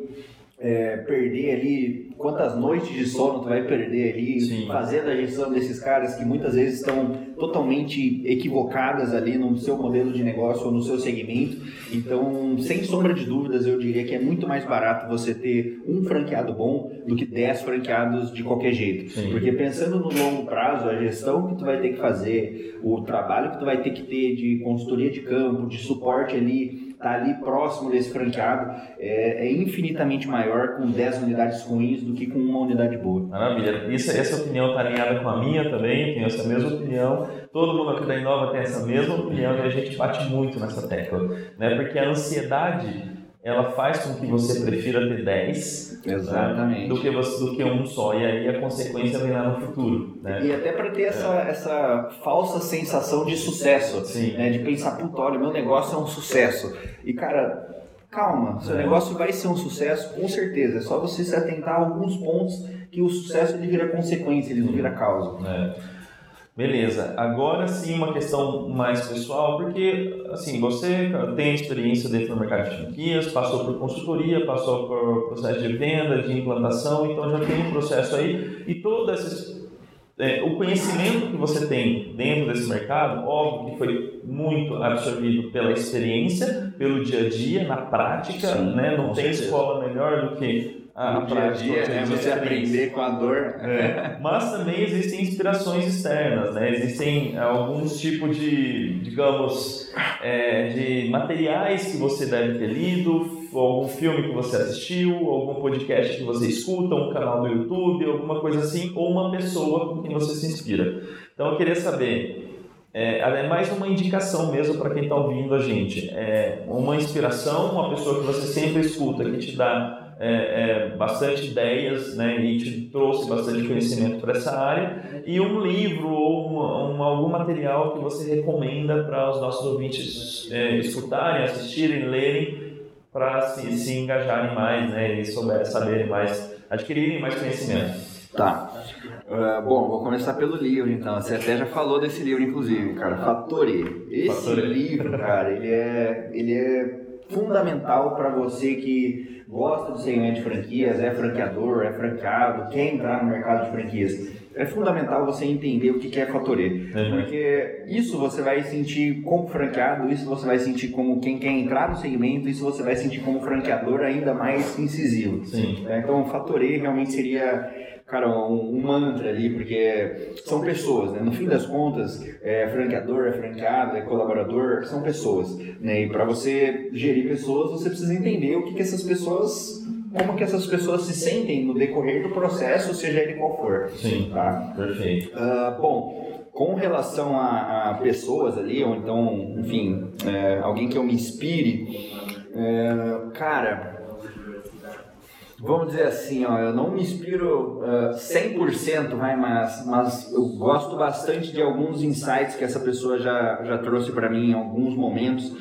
é, perder ali, quantas noites de sono tu vai perder ali, Sim. fazendo a gestão desses caras que muitas vezes estão totalmente equivocadas ali no seu modelo de negócio ou no seu segmento. Então, sem sombra de dúvidas, eu diria que é muito mais barato você ter um franqueado bom do que dez franqueados de qualquer jeito. Sim. Porque pensando no longo prazo, a gestão que tu vai ter que fazer, o trabalho que tu vai ter que ter de consultoria de campo, de suporte ali está ali próximo desse franqueado é, é infinitamente maior com dez unidades ruins do que com uma unidade boa. Maravilha. Isso, essa opinião está alinhada com a minha também, tenho essa mesma opinião. Todo mundo aqui da Inova tem essa mesma opinião e a gente bate muito nessa tecla, né? Porque a ansiedade, ela faz com que você prefira ter dez, exatamente, né, do que você, do que um só, e aí a consequência vem lá no futuro, né? E até para ter essa, é. essa falsa sensação de sucesso, né, de pensar, puta, olha, meu negócio é um sucesso. E cara, calma, seu é. negócio vai ser um sucesso com certeza, é só você se atentar a alguns pontos que o sucesso ele vira consequência, ele não vira causa. É. Beleza, agora sim uma questão mais pessoal, porque assim, você tem experiência dentro do mercado de franquias, passou por consultoria, passou por processo de venda, de implantação, então já tem um processo aí e todo esse, é, o conhecimento que você tem dentro desse mercado, óbvio que foi muito absorvido pela experiência, pelo dia a dia, na prática, sim, né? Não tem escola melhor do que... Ah, no dia a dia, né? Você aprender com a dor. É. Mas também existem inspirações externas, né? Existem alguns tipos de, digamos, é, de materiais que você deve ter lido, algum filme que você assistiu, algum podcast que você escuta, um canal do YouTube, alguma coisa assim, ou uma pessoa com quem você se inspira. Então eu queria saber... É, é mais uma indicação mesmo para quem está ouvindo a gente. É uma inspiração, uma pessoa que você sempre escuta, que te dá é, é, bastante ideias, né, e te trouxe bastante conhecimento para essa área. E um livro ou um, um, algum material que você recomenda para os nossos ouvintes é, escutarem, assistirem, lerem, para se, se engajarem mais, né, e souber, saberem mais, adquirirem mais conhecimento. Tá. Uh, bom, vou começar pelo livro, então. Você até já falou desse livro, inclusive, cara. Fator E. Esse Fator E. livro, cara, ele é, ele é fundamental para você que gosta do segmento de franquias, é franqueador, é franqueado, quer entrar no mercado de franquias. É fundamental você entender o que é Fator E, uhum. porque isso você vai sentir como franqueado, isso você vai sentir como quem quer entrar no segmento, isso você vai sentir como franqueador ainda mais incisivo. Sim. Então, Fator E realmente seria... cara, um, um mantra ali, porque são pessoas, né? No fim das contas, é franqueador, é franqueado, é colaborador, são pessoas, né? E para você gerir pessoas, você precisa entender o que, que essas pessoas, como que essas pessoas se sentem no decorrer do processo, seja ele qual for. Sim, tá? Perfeito. Uh, bom, com relação a, a pessoas ali, ou então, enfim, é, alguém que eu me inspire, é, cara... Vamos dizer assim, ó, eu não me inspiro uh, cem por cento, vai, mas, mas eu gosto bastante de alguns insights que essa pessoa já, já trouxe para mim em alguns momentos.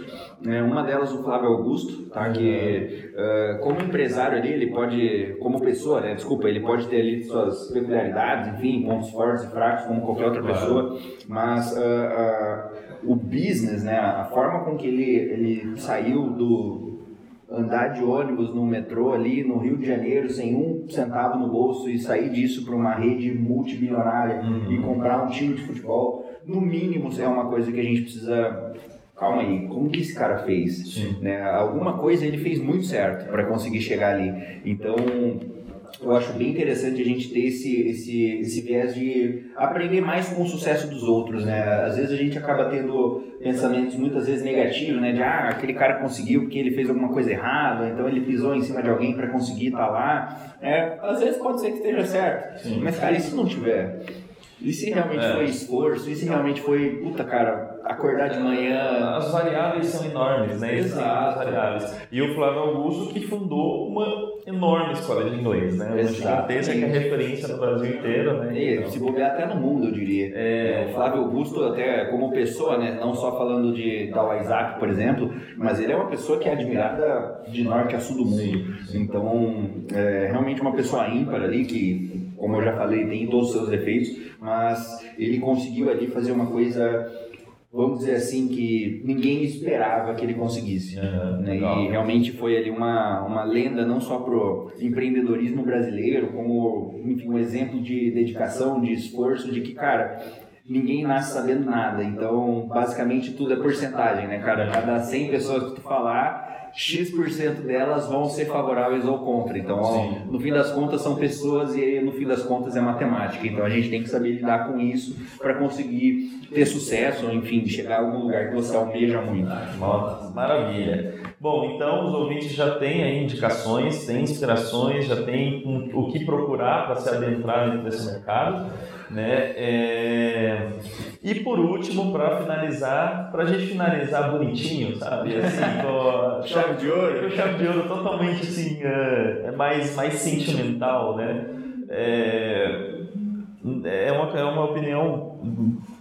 É, uma delas o Flávio Augusto, tá? Que uh, como empresário ali, ele pode, como pessoa, né? Desculpa, ele pode ter ali suas peculiaridades, enfim, pontos fortes e fracos, como qualquer outra pessoa, mas uh, uh, o business, né? A forma com que ele, ele saiu do... andar de ônibus no metrô ali no Rio de Janeiro sem um centavo no bolso e sair disso para uma rede multibilionária uhum. e comprar um time de futebol, no mínimo é uma coisa que a gente precisa... Calma aí, como que esse cara fez? Né? Alguma coisa ele fez muito certo para conseguir chegar ali. Então... eu acho bem interessante a gente ter esse, esse, esse viés de aprender mais com o sucesso dos outros, né? Às vezes a gente acaba tendo pensamentos muitas vezes negativos, né? De, ah, aquele cara conseguiu porque ele fez alguma coisa errada, então ele pisou em cima de alguém para conseguir estar lá. É, às vezes pode ser que esteja certo, sim, mas, cara, e se não tiver? E se realmente é. foi esforço? E se realmente foi, puta, cara, acordar de manhã? As variáveis são enormes, né? Exato. As variáveis. E o Flávio Augusto, que fundou uma enorme escola de inglês, né? Uma gigantesca que é referência no Brasil inteiro, né? E, então, se bobear até no mundo, eu diria. É... O Flávio Augusto, até como pessoa, né? Não só falando de, da WhatsApp, por exemplo, mas ele é uma pessoa que é admirada de norte a sul do mundo. Sim, sim. Então, é realmente uma pessoa ímpar ali que... como eu já falei, tem todos os seus defeitos, mas ele conseguiu ali fazer uma coisa, vamos dizer assim, que ninguém esperava que ele conseguisse. Uhum, né? E realmente foi ali uma, uma lenda não só para o empreendedorismo brasileiro, como, enfim, um exemplo de dedicação, de esforço, de que, cara, ninguém nasce sabendo nada. Então, basicamente, tudo é porcentagem, né, cara? Cada cem pessoas que tu falar... X% delas vão ser favoráveis ou contra. Então, ó, no fim das contas, são pessoas e no fim das contas é matemática. Então, a gente tem que saber lidar com isso para conseguir ter sucesso, enfim, chegar a algum lugar que você almeja muito. Maravilha. Bom, então os ouvintes já têm aí indicações, têm inspirações, já têm um, o que procurar para se adentrar dentro desse mercado, né? É... E por último, para finalizar, para a gente finalizar bonitinho, sabe? Assim, com chave de ouro, chave de ouro totalmente assim, é mais, mais sentimental, né? É, é, uma, é uma opinião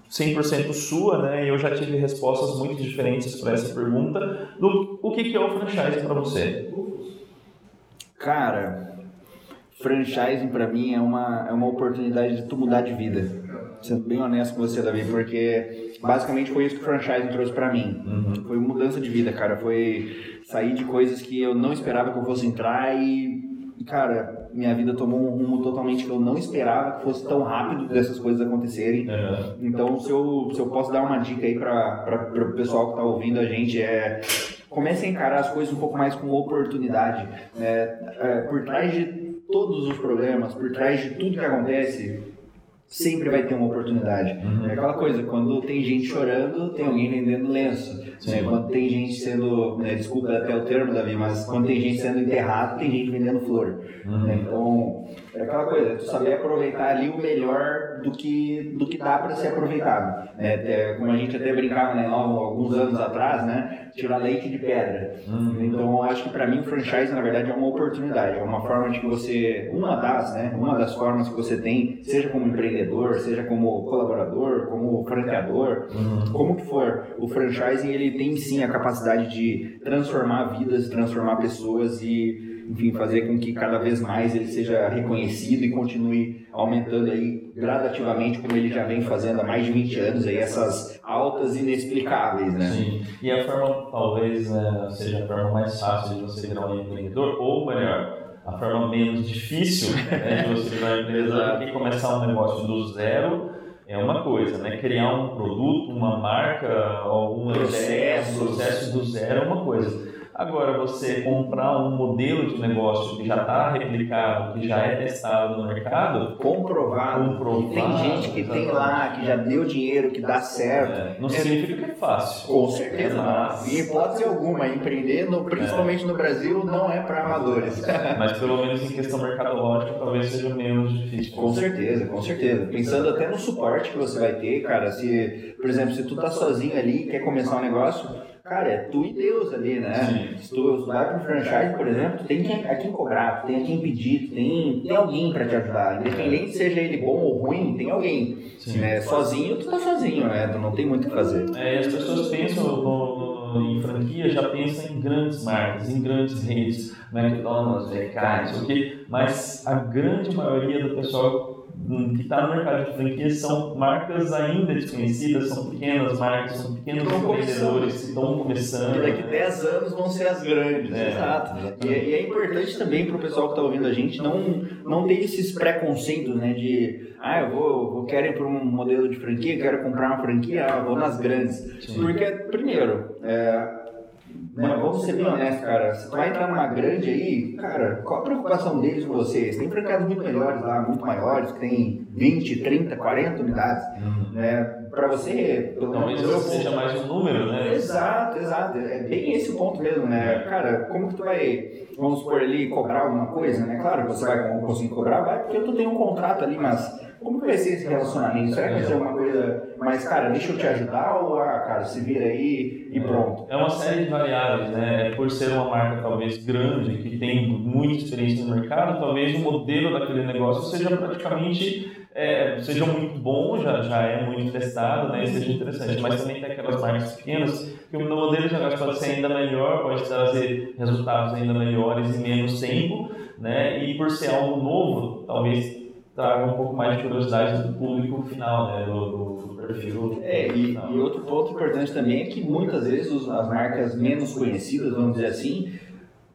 cem por cento sua, né? E eu já tive respostas muito diferentes para essa pergunta. Do, o que, que é o franchising para você? Cara, franchising para mim é uma, é uma oportunidade de tu mudar de vida. Sendo bem honesto com você, Davi, porque basicamente foi isso que o franchising trouxe para mim. Uhum. Foi uma mudança de vida, cara. Foi sair de coisas que eu não esperava que eu fosse entrar e, cara... Minha vida tomou um rumo totalmente que eu não esperava que fosse tão rápido dessas coisas acontecerem. É. Então, se eu, se eu posso dar uma dica aí para o pessoal que está ouvindo a gente, é... Comece a encarar as coisas um pouco mais com oportunidade. Né? É, por trás de todos os problemas, por trás de tudo que acontece, sempre vai ter uma oportunidade. Uhum. É aquela coisa, quando tem gente chorando, tem alguém vendendo lenço. Né? Quando tem gente sendo, né, desculpa até o termo, Davi, mas quando tem gente sendo enterrado, tem gente vendendo flor. Uhum. Né? Então, é aquela coisa, tu saber aproveitar ali o melhor do que, do que dá para ser aproveitado. É, como a gente até brincava, né, alguns anos atrás, né, tirar leite de pedra. Uhum. Então, acho que para mim o franchise, na verdade, é uma oportunidade, é uma forma de que você, uma das, né, uma das formas que você tem, seja como empreendedor, seja como colaborador, como franqueador, uhum. como que for, o franchising, ele tem sim a capacidade de transformar vidas, transformar pessoas e, enfim, fazer com que cada vez mais ele seja reconhecido e continue aumentando aí gradativamente, como ele já vem fazendo há mais de vinte anos aí, essas altas inexplicáveis, né? Sim, e a forma, talvez, né, seja a forma mais fácil de você virar um empreendedor, ou melhor, a forma menos difícil, né, de você virar um empreendedor, porque começar um negócio do zero é uma coisa, né? Criar um produto, uma marca, algum processo, processo do zero é uma coisa. Agora, você comprar um modelo de negócio que já está replicado, que já é testado no mercado, comprovado, comprovado tem gente que exatamente. Tem lá, que já deu dinheiro, que dá certo. É, não é, significa que é fácil. Com certeza. Mas... Em hipótese alguma, empreender, no, principalmente é. no Brasil, não é para amadores. Mas pelo menos em questão mercadológica, talvez seja menos difícil. Com certeza, com certeza. Pensando até no suporte que você vai ter, cara. Se, por exemplo, se tu tá sozinho ali e quer começar um negócio... Cara, é tu e Deus ali, né? Sim. Se tu vai para um franchise, por exemplo, tu tem a quem cobrar, tu tem a quem pedir, tu tem, tem alguém para te ajudar. Independente se seja ele bom ou ruim, tem alguém. Né? Sozinho, tu tá sozinho, né? Tu não tem muito o que fazer. É, as pessoas pensam no, no, em franquia, já pensam em grandes marcas, em grandes redes, McDonald's, V K, isso aqui, mas a grande maioria do pessoal que está no mercado de franquias são marcas ainda desconhecidas, são pequenas marcas, são pequenos empreendedores que estão começando. E daqui a dez anos vão ser as grandes, é, exato. E, e é importante também para o pessoal que está ouvindo a gente não, não ter esses preconceitos, né, de, ah, eu vou, vou quero ir para um modelo de franquia, quero comprar uma franquia, ah, vou nas grandes. Sim. Porque, primeiro, é... Mas vamos ser bem honestos, cara. Se tu vai entrar numa grande aí, cara, qual a preocupação deles com vocês? Tem franqueados muito melhores lá, muito maiores, que tem vinte, trinta, quarenta unidades. Uhum. É, pra você... Talvez você seja mais um número, né? Exato, exato. É bem esse o ponto mesmo, né? Cara, como que tu vai, vamos supor ali, cobrar alguma coisa, né? Claro que você vai conseguir cobrar, vai, porque tu tem um contrato ali, mas... Como que vai ser esse relacionamento? Será que vai ser uma coisa mais, cara, deixa eu te ajudar ou, ah, cara, se vira aí e pronto? É uma série de variáveis, né? Por ser uma marca talvez grande, que tem muita experiência no mercado, talvez o modelo daquele negócio seja praticamente, é, seja muito bom, já, já é muito testado, né? E seja interessante. Mas também tem aquelas marcas pequenas que o modelo já pode ser ainda melhor, pode trazer resultados ainda melhores em menos tempo, né? E por ser algo novo, talvez... traga um pouco mais de curiosidade do público final, né, do, do perfil. É, e, e outro ponto importante também é que muitas vezes os, as marcas menos conhecidas, vamos dizer assim,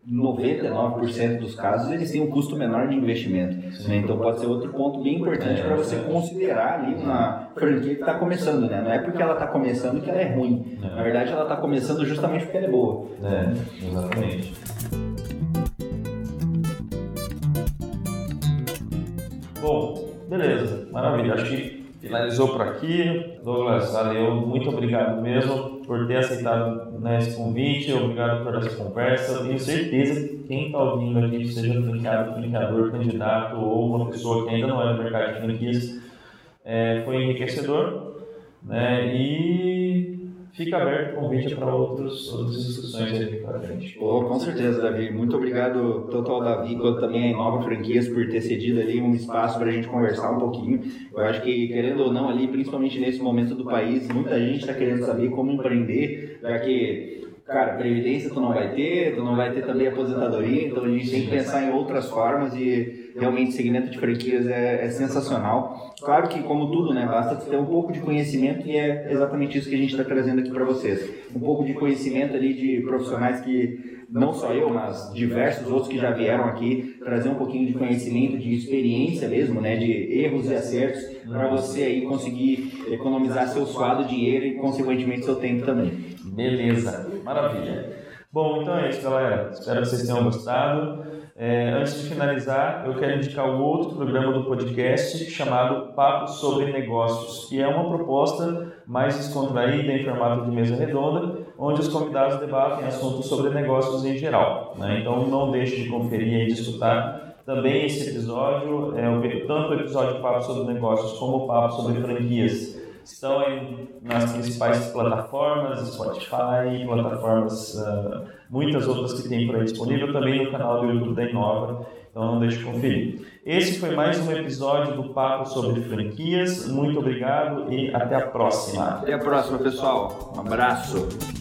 noventa e nove por cento dos casos eles têm um custo menor de investimento. Sim, né? Então pode ser outro ponto bem importante é, para você é. considerar ali uma franquia que está começando, né? Não é porque ela está começando que ela é ruim. É. Na verdade ela está começando justamente porque ela é boa. É, exatamente. Bom, beleza, maravilha. Acho que finalizou por aqui. Douglas, valeu, muito obrigado mesmo por ter aceitado, né, esse convite, obrigado por essa conversa. Eu tenho certeza que quem está ouvindo aqui, seja franqueado, franqueador, candidato ou uma pessoa que ainda não é do mercado de franquias, é, foi enriquecedor, né, e fica aberto o convite para outros, outras discussões aí para frente. Oh, com certeza, Davi. Muito obrigado tanto ao Davi quanto também à Inova Franquias por ter cedido ali um espaço para a gente conversar um pouquinho. Eu acho que, querendo ou não, ali, principalmente nesse momento do país, muita gente está querendo saber como empreender, já que, cara, previdência tu não vai ter, tu não vai ter também aposentadoria, então a gente tem que pensar em outras formas e realmente o segmento de franquias é, é sensacional. Claro que, como tudo, né, basta ter um pouco de conhecimento e é exatamente isso que a gente está trazendo aqui para vocês. Um pouco de conhecimento ali de profissionais que, não só eu, mas diversos outros que já vieram aqui, trazer um pouquinho de conhecimento, de experiência mesmo, né, de erros e acertos, para você aí conseguir economizar seu suado, dinheiro e, consequentemente, seu tempo também. Beleza, maravilha. Bom, então é isso, galera. Espero que vocês tenham gostado. É, antes de finalizar, eu quero indicar o outro programa do podcast chamado Papo sobre Negócios, que é uma proposta mais descontraída em formato de mesa redonda, onde os convidados debatem assuntos sobre negócios em geral, né? Então não deixe de conferir e de escutar também esse episódio, é, tanto o episódio Papo sobre Negócios como o Papo sobre Franquias. Estão em, nas principais plataformas, Spotify, plataformas, uh, muitas outras que tem por aí disponível, também no canal do YouTube da Inova, então não deixe de conferir. Esse foi mais um episódio do Papo sobre Franquias, muito obrigado e até a próxima. Até a próxima, pessoal. Um abraço.